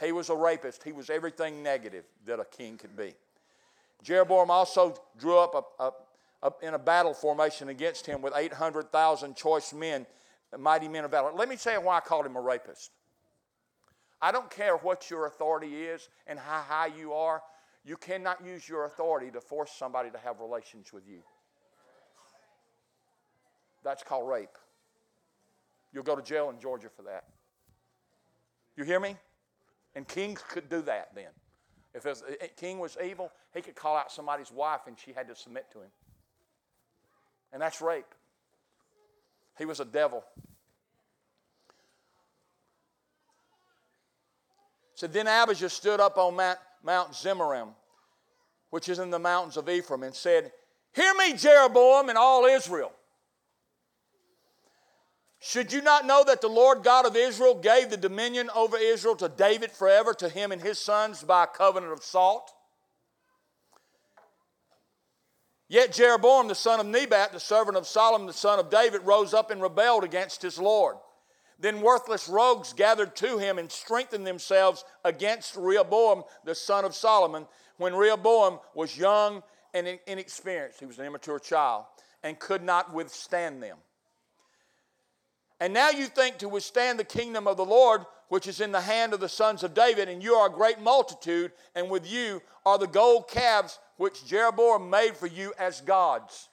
He was a rapist. He was everything negative that a king could be. Jeroboam also drew up in a battle formation against him with 800,000 choice men, mighty men of valor. Let me tell you why I called him a rapist. I don't care what your authority is and how high you are. You cannot use your authority to force somebody to have relations with you. That's called rape. You'll go to jail in Georgia for that. You hear me? And kings could do that then. If a king was evil, he could call out somebody's wife and she had to submit to him. And that's rape. He was a devil. So then Abijah stood up on Mount Zemaraim, which is in the mountains of Ephraim, and said, "Hear me, Jeroboam and all Israel. Should you not know that the Lord God of Israel gave the dominion over Israel to David forever, to him and his sons by a covenant of salt? Yet Jeroboam, the son of Nebat, the servant of Solomon, the son of David, rose up and rebelled against his Lord. Then worthless rogues gathered to him and strengthened themselves against Rehoboam, the son of Solomon, when Rehoboam was young and inexperienced." He was an immature child and could not withstand them. "And now you think to withstand the kingdom of the Lord, which is in the hand of the sons of David, and you are a great multitude, and with you are the gold calves which Jeroboam made for you as gods."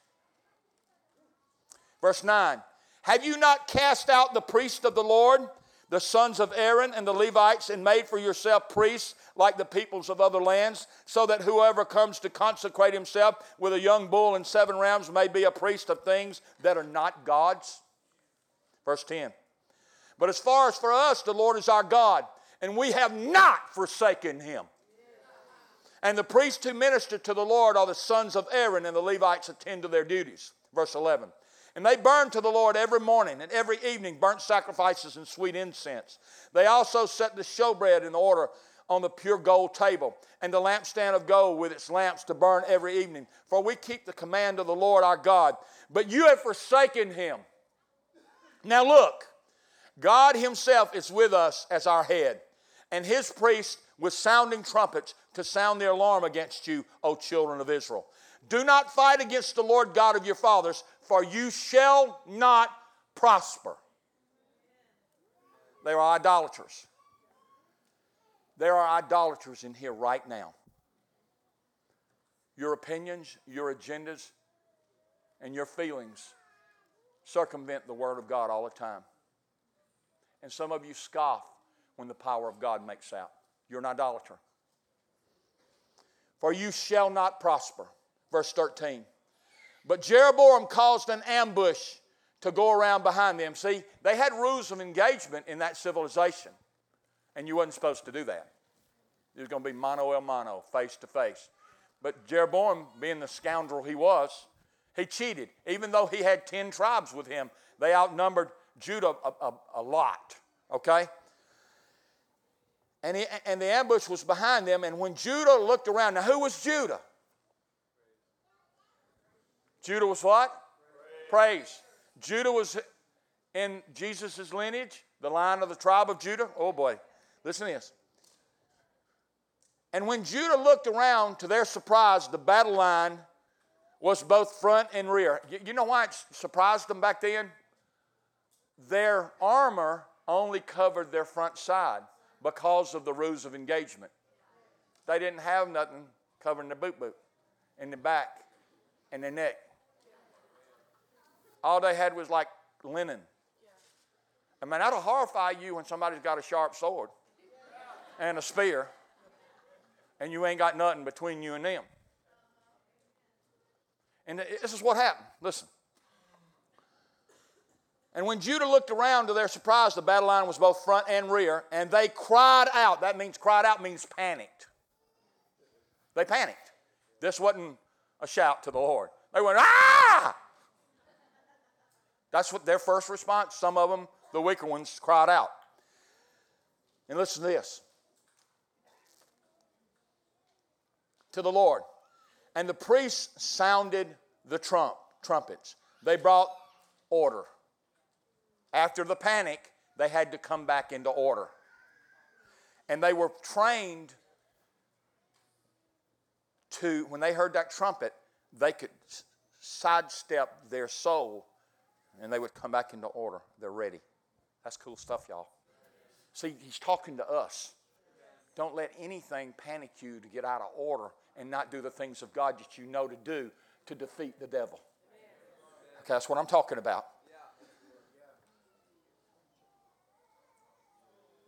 Verse 9, "Have you not cast out the priests of the Lord, the sons of Aaron and the Levites, and made for yourself priests like the peoples of other lands, so that whoever comes to consecrate himself with a young bull and 7 rams may be a priest of things that are not God's?" Verse 10, "But as far as for us, the Lord is our God, and we have not forsaken him. And the priests who minister to the Lord are the sons of Aaron, and the Levites attend to their duties." Verse 11, "And they burn to the Lord every morning and every evening burnt sacrifices and sweet incense. They also set the showbread in order on the pure gold table, and the lampstand of gold with its lamps to burn every evening. For we keep the command of the Lord our God, but you have forsaken him. Now look, God himself is with us as our head, and his priests with sounding trumpets to sound the alarm against you, O children of Israel. Do not fight against the Lord God of your fathers, for you shall not prosper." They are idolaters. There are idolaters in here right now. Your opinions, your agendas, and your feelings circumvent the word of God all the time. And some of you scoff when the power of God makes out. You're an idolater. "For you shall not prosper." Verse 13. "But Jeroboam caused an ambush to go around behind them." See, they had rules of engagement in that civilization. And you wasn't supposed to do that. It was going to be mano a mano, face to face. But Jeroboam, being the scoundrel he was, he cheated. Even though he had 10 tribes with him, they outnumbered Judah a lot, okay? And the ambush was behind them, and when Judah looked around, now who was Judah? Judah was what? Praise. Judah was in Jesus' lineage, the line of the tribe of Judah. Oh boy, listen to this. "And when Judah looked around, to their surprise, the battle line was both front and rear." You know why it surprised them back then? Their armor only covered their front side because of the rules of engagement. They didn't have nothing covering the boot and the back and the neck. All they had was like linen. I mean, that'll horrify you when somebody's got a sharp sword and a spear and you ain't got nothing between you and them. And this is what happened. Listen. "And when Judah looked around, to their surprise, the battle line was both front and rear, and they cried out." That means cried out means panicked. They panicked. This wasn't a shout to the Lord. They went, ah! That's what their first response. Some of them, the weaker ones, cried out. And listen to this. To the Lord. And the priests sounded the trumpets. They brought order. After the panic, they had to come back into order. And they were trained to, when they heard that trumpet, they could sidestep their soul and they would come back into order. They're ready. That's cool stuff, y'all. See, he's talking to us. Don't let anything panic you to get out of order and not do the things of God that you know to do to defeat the devil. Okay, that's what I'm talking about.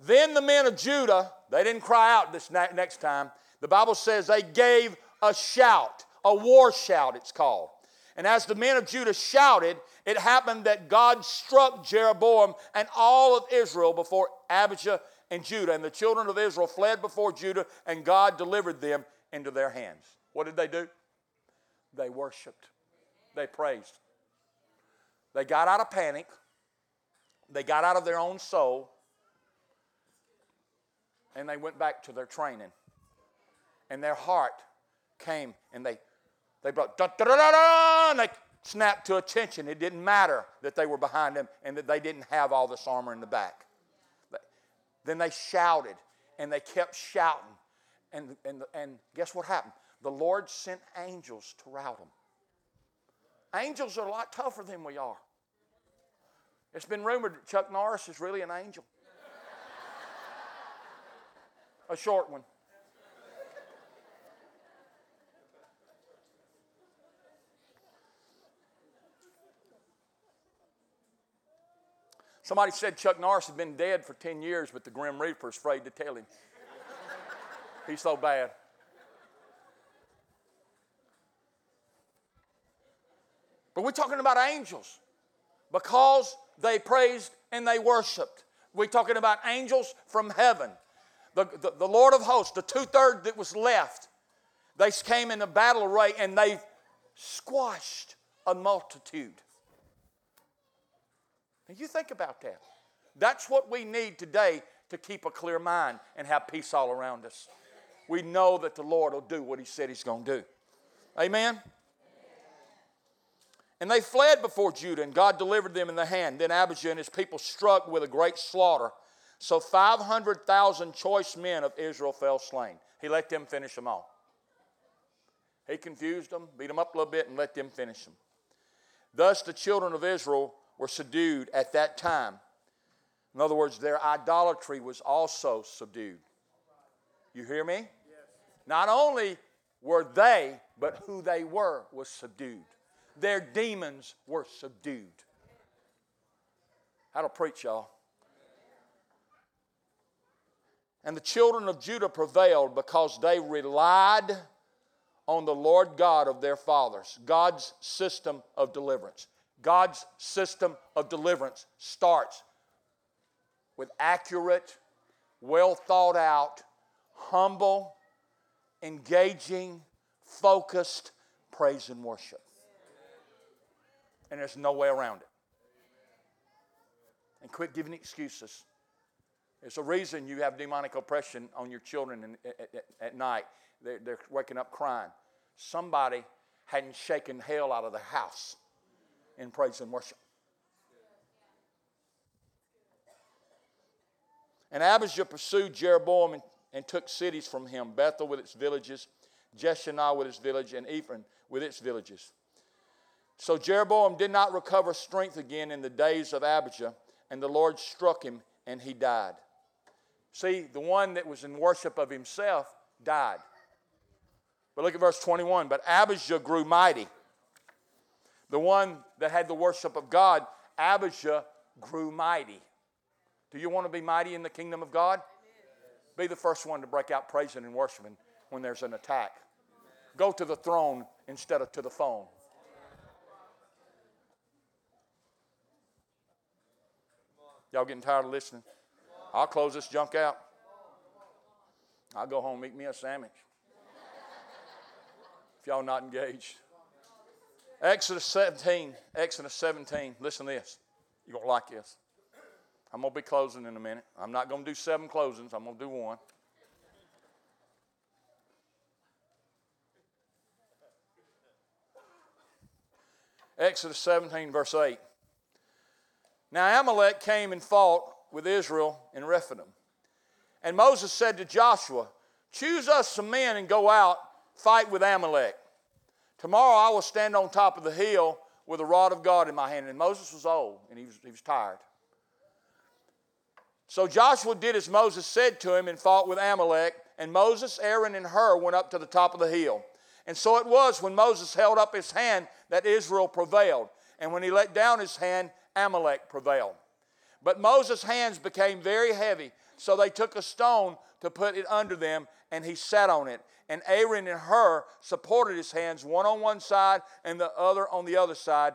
Then the men of Judah, they didn't cry out this next time. The Bible says they gave a shout, a war shout it's called. And as the men of Judah shouted, it happened that God struck Jeroboam and all of Israel before Abijah and Judah. And the children of Israel fled before Judah, and God delivered them into their hands. What did they do? They worshiped. They praised. They got out of panic. They got out of their own soul. And they went back to their training. And their heart came and they brought da-da-da-da-da, and they snapped to attention. It didn't matter that they were behind them and that they didn't have all this armor in the back. But then they shouted and they kept shouting. And guess what happened? The Lord sent angels to rout them. Angels are a lot tougher than we are. It's been rumored that Chuck Norris is really an angel. A short one. Somebody said Chuck Norris had been dead for 10 years, but the Grim Reaper is afraid to tell him. He's so bad. But we're talking about angels. Because they praised and they worshiped. We're talking about angels from heaven. The Lord of hosts, the two-thirds that was left, they came in the battle array and they squashed a multitude. Now you think about that. That's what we need today to keep a clear mind and have peace all around us. We know that the Lord will do what He said He's going to do. Amen? And they fled before Judah, and God delivered them in the hand. Then Abijah and his people struck with a great slaughter. So 500,000 choice men of Israel fell slain. He let them finish them all. He confused them, beat them up a little bit, and let them finish them. Thus the children of Israel were subdued at that time. In other words, their idolatry was also subdued. You hear me? Yes. Not only were they, but who they were was subdued. Their demons were subdued. That'll preach, y'all. And the children of Judah prevailed because they relied on the Lord God of their fathers. God's system of deliverance. God's system of deliverance starts with accurate, well thought out, humble, engaging, focused praise and worship. And there's no way around it. And quit giving excuses. It's a reason you have demonic oppression on your children at night. They're waking up crying. Somebody hadn't shaken hell out of the house in praise and worship. And Abijah pursued Jeroboam and took cities from him, Bethel with its villages, Jeshanah with its village, and Ephraim with its villages. So Jeroboam did not recover strength again in the days of Abijah, and the Lord struck him, and he died. See, the one that was in worship of himself died. But look at verse 21. But Abijah grew mighty. The one that had the worship of God, Abijah grew mighty. Do you want to be mighty in the kingdom of God? Be the first one to break out praising and worshiping when there's an attack. Go to the throne instead of to the phone. Y'all getting tired of listening? I'll close this junk out. I'll go home and eat me a sandwich. if y'all not engaged. Exodus 17. Listen to this. You're going to like this. I'm going to be closing in a minute. I'm not going to do 7 closings. I'm going to do 1. Exodus 17, verse 8. Now Amalek came and fought with Israel in Rephidim. And Moses said to Joshua, choose us some men and go out, fight with Amalek. Tomorrow I will stand on top of the hill with a rod of God in my hand. And Moses was old and he was tired. So Joshua did as Moses said to him and fought with Amalek. And Moses, Aaron, and Hur went up to the top of the hill. And so it was when Moses held up his hand that Israel prevailed. And when he let down his hand, Amalek prevailed. But Moses' hands became very heavy, so they took a stone to put it under them, and he sat on it. And Aaron and Hur supported his hands, one on one side and the other on the other side,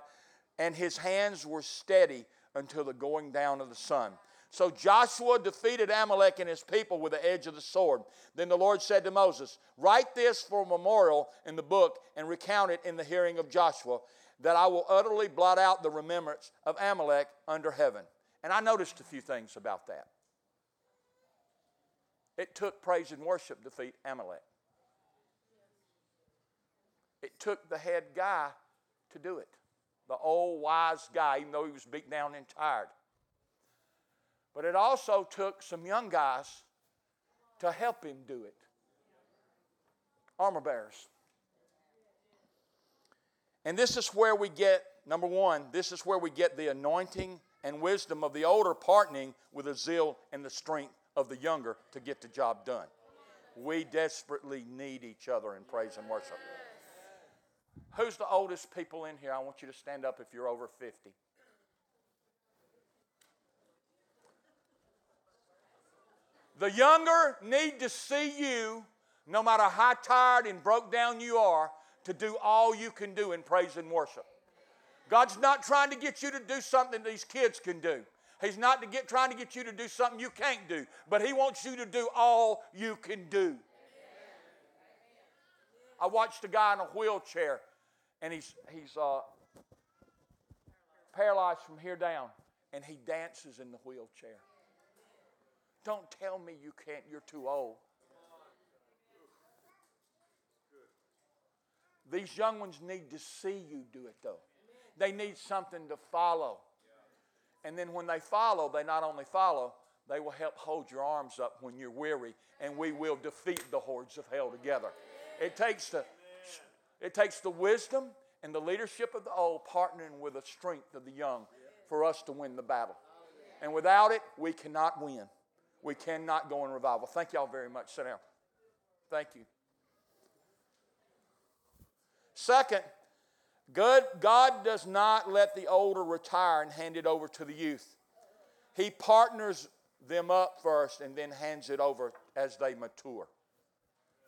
and his hands were steady until the going down of the sun. So Joshua defeated Amalek and his people with the edge of the sword. Then the Lord said to Moses, write this for a memorial in the book and recount it in the hearing of Joshua, that I will utterly blot out the remembrance of Amalek under heaven. And I noticed a few things about that. It took praise and worship to defeat Amalek. It took the head guy to do it. The old wise guy, even though he was beat down and tired. But it also took some young guys to help him do it. Armor bearers. And this is where we get, number one, this is where we get the anointing and wisdom of the older partnering with the zeal and the strength of the younger to get the job done. We desperately need each other in praise and worship. Who's the oldest people in here? I want you to stand up if you're over 50. The younger need to see you, no matter how tired and broke down you are, to do all you can do in praise and worship. God's not trying to get you to do something these kids can do. He's not trying to get you to do something you can't do, but he wants you to do all you can do. I watched a guy in a wheelchair, and he's paralyzed from here down, and he dances in the wheelchair. Don't tell me you can't. You're too old. These young ones need to see you do it, though. They need something to follow. And then when they follow, they not only follow, they will help hold your arms up when you're weary, and we will defeat the hordes of hell together. It takes the wisdom and the leadership of the old partnering with the strength of the young for us to win the battle. And without it, we cannot win. We cannot go in revival. Thank y'all very much. Sit down. Thank you. Second, God does not let the older retire and hand it over to the youth. He partners them up first and then hands it over as they mature.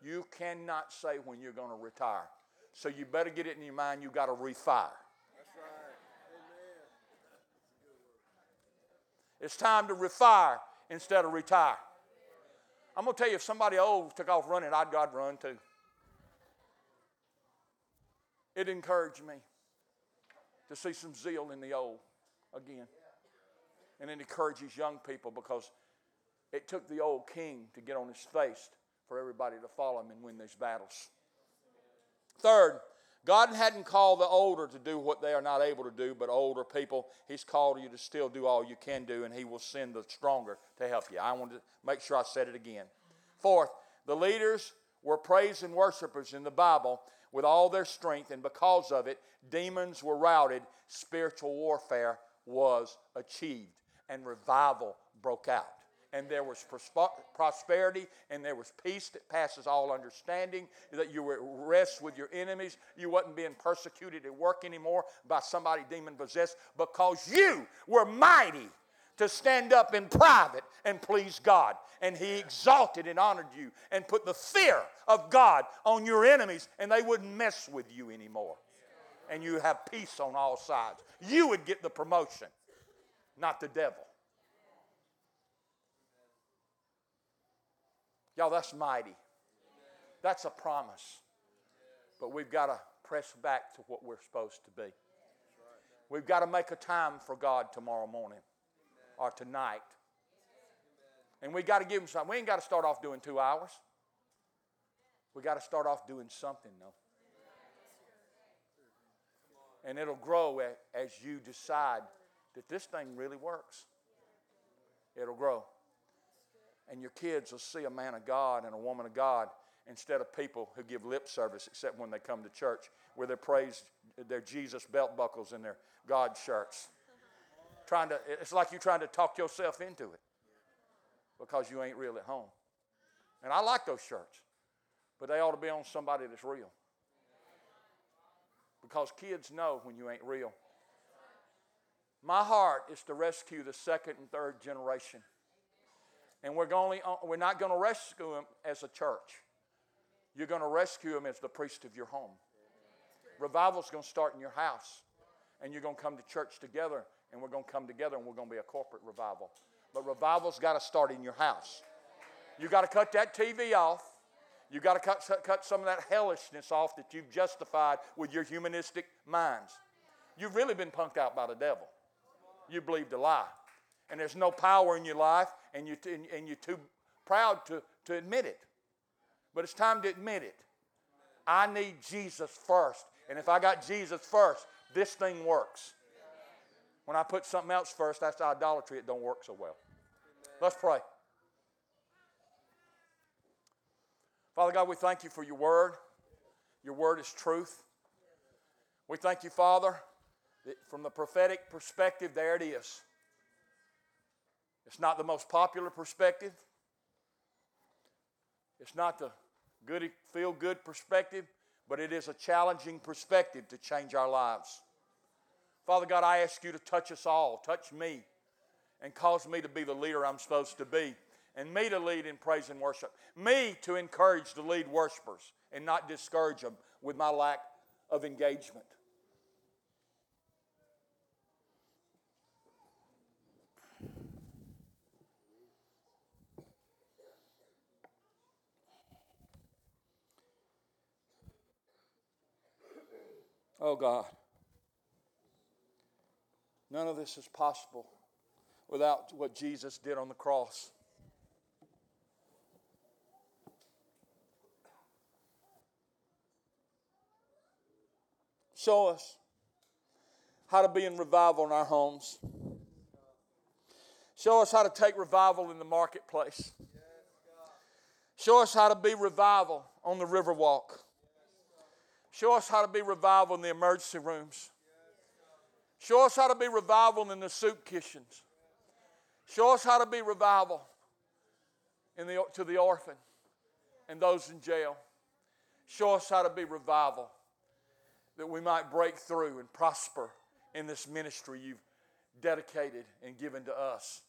You cannot say when you're going to retire. So you better get it in your mind, you've got to refire. That's right. It's time to refire instead of retire. I'm going to tell you, if somebody old took off running, I'd run too. It encouraged me to see some zeal in the old again. And it encourages young people because it took the old king to get on his face for everybody to follow him and win these battles. Third, God hadn't called the older to do what they are not able to do, but older people, he's called you to still do all you can do, and he will send the stronger to help you. I wanted to make sure I said it again. Fourth, the leaders were praise and worshipers in the Bible with all their strength, and because of it, demons were routed, spiritual warfare was achieved, and revival broke out. And there was prosperity, and there was peace that passes all understanding, that you were at rest with your enemies. You wasn't being persecuted at work anymore by somebody demon-possessed because you were mighty to stand up in private and please God. And he exalted and honored you and put the fear of God on your enemies, and they wouldn't mess with you anymore. And you have peace on all sides. You would get the promotion, not the devil. Y'all, that's mighty. That's a promise. But we've got to press back to what we're supposed to be. We've got to make a time for God tomorrow morning or tonight. And we got to give Him something. We ain't got to start off doing 2 hours. We got to start off doing something, though. And it'll grow as you decide that this thing really works. It'll grow. And your kids will see a man of God and a woman of God instead of people who give lip service except when they come to church where they're praised, their Jesus belt buckles and their God shirts. It's like you're trying to talk yourself into it because you ain't real at home. And I like those shirts, but they ought to be on somebody that's real. Because kids know when you ain't real. My heart is to rescue the second and third generation. And we're not going to rescue them as a church. You're going to rescue them as the priest of your home. Revival's going to start in your house. And you're going to come to church together. And we're going to come together and we're going to be a corporate revival. But revival's got to start in your house. You got to cut that TV off. You got to cut some of that hellishness off that you've justified with your humanistic minds. You've really been punked out by the devil. You believed a lie. And there's no power in your life, and you're too proud to admit it. But it's time to admit it. I need Jesus first. And if I got Jesus first, this thing works. When I put something else first, that's idolatry. It don't work so well. Let's pray. Father God, we thank You for Your Word. Your Word is truth. We thank You, Father, that from the prophetic perspective, there it is. It's not the most popular perspective. It's not the good, feel-good perspective, but it is a challenging perspective to change our lives. Father God, I ask You to touch us all, touch me, and cause me to be the leader I'm supposed to be. And me to lead in praise and worship. Me to encourage the lead worshipers and not discourage them with my lack of engagement. Oh God, none of this is possible without what Jesus did on the cross. Show us how to be in revival in our homes. Show us how to take revival in the marketplace. Show us how to be revival on the Riverwalk. Show us how to be revival in the emergency rooms. Show us how to be revival in the soup kitchens. Show us how to be revival to the orphan and those in jail. Show us how to be revival, that we might break through and prosper in this ministry You've dedicated and given to us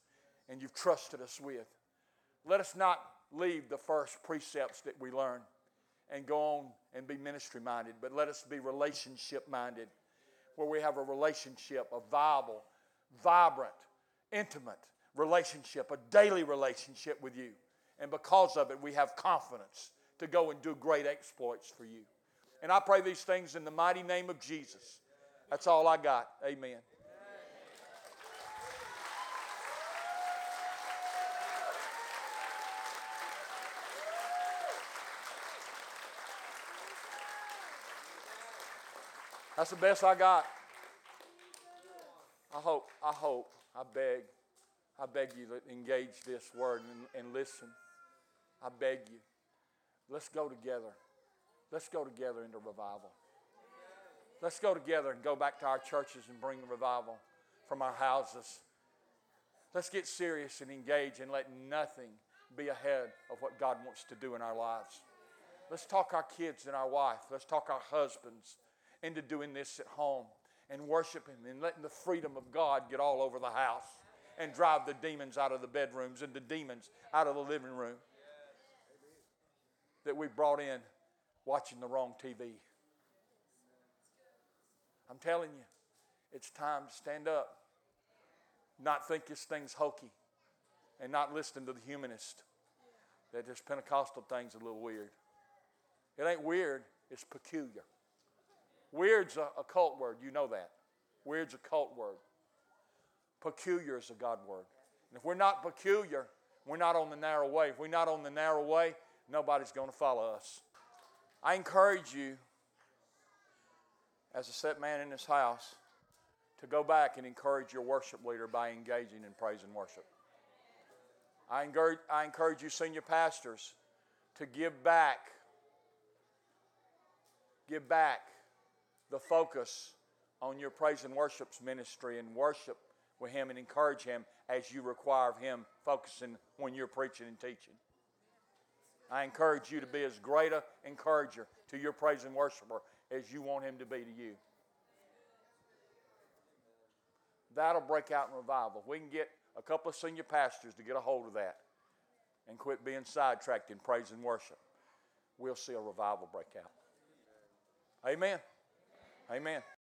and You've trusted us with. Let us not leave the first precepts that we learn and go on and be ministry-minded, but let us be relationship-minded, where we have a relationship, a viable, vibrant, intimate relationship, a daily relationship with You. And because of it, we have confidence to go and do great exploits for You. And I pray these things in the mighty name of Jesus. That's all I got. Amen. That's the best I got. I beg you to engage this word and listen. I beg you. Let's go together. Let's go together into revival. Let's go together and go back to our churches and bring revival from our houses. Let's get serious and engage and let nothing be ahead of what God wants to do in our lives. Let's talk our kids and our wife. Let's talk our husbands into doing this at home and worshiping and letting the freedom of God get all over the house and drive the demons out of the bedrooms and the demons out of the living room that we brought in watching the wrong TV. I'm telling you, it's time to stand up, not think this thing's hokey, and not listen to the humanist that this Pentecostal thing's a little weird. It ain't weird. is peculiar. Weird's a cult word. You know that. Weird's a cult word. Peculiar is a God word. And if we're not peculiar, we're not on the narrow way. If we're not on the narrow way, nobody's going to follow us. I encourage you, as a set man in this house, to go back and encourage your worship leader by engaging in praise and worship. I encourage you, senior pastors, to give back the focus on your praise and worship's ministry and worship with him and encourage him as you require of him, focusing when you're preaching and teaching. I encourage you to be as great an encourager to your praise and worshiper as you want him to be to you. That'll break out in revival. If we can get a couple of senior pastors to get a hold of that and quit being sidetracked in praise and worship, we'll see a revival break out. Amen. Amen.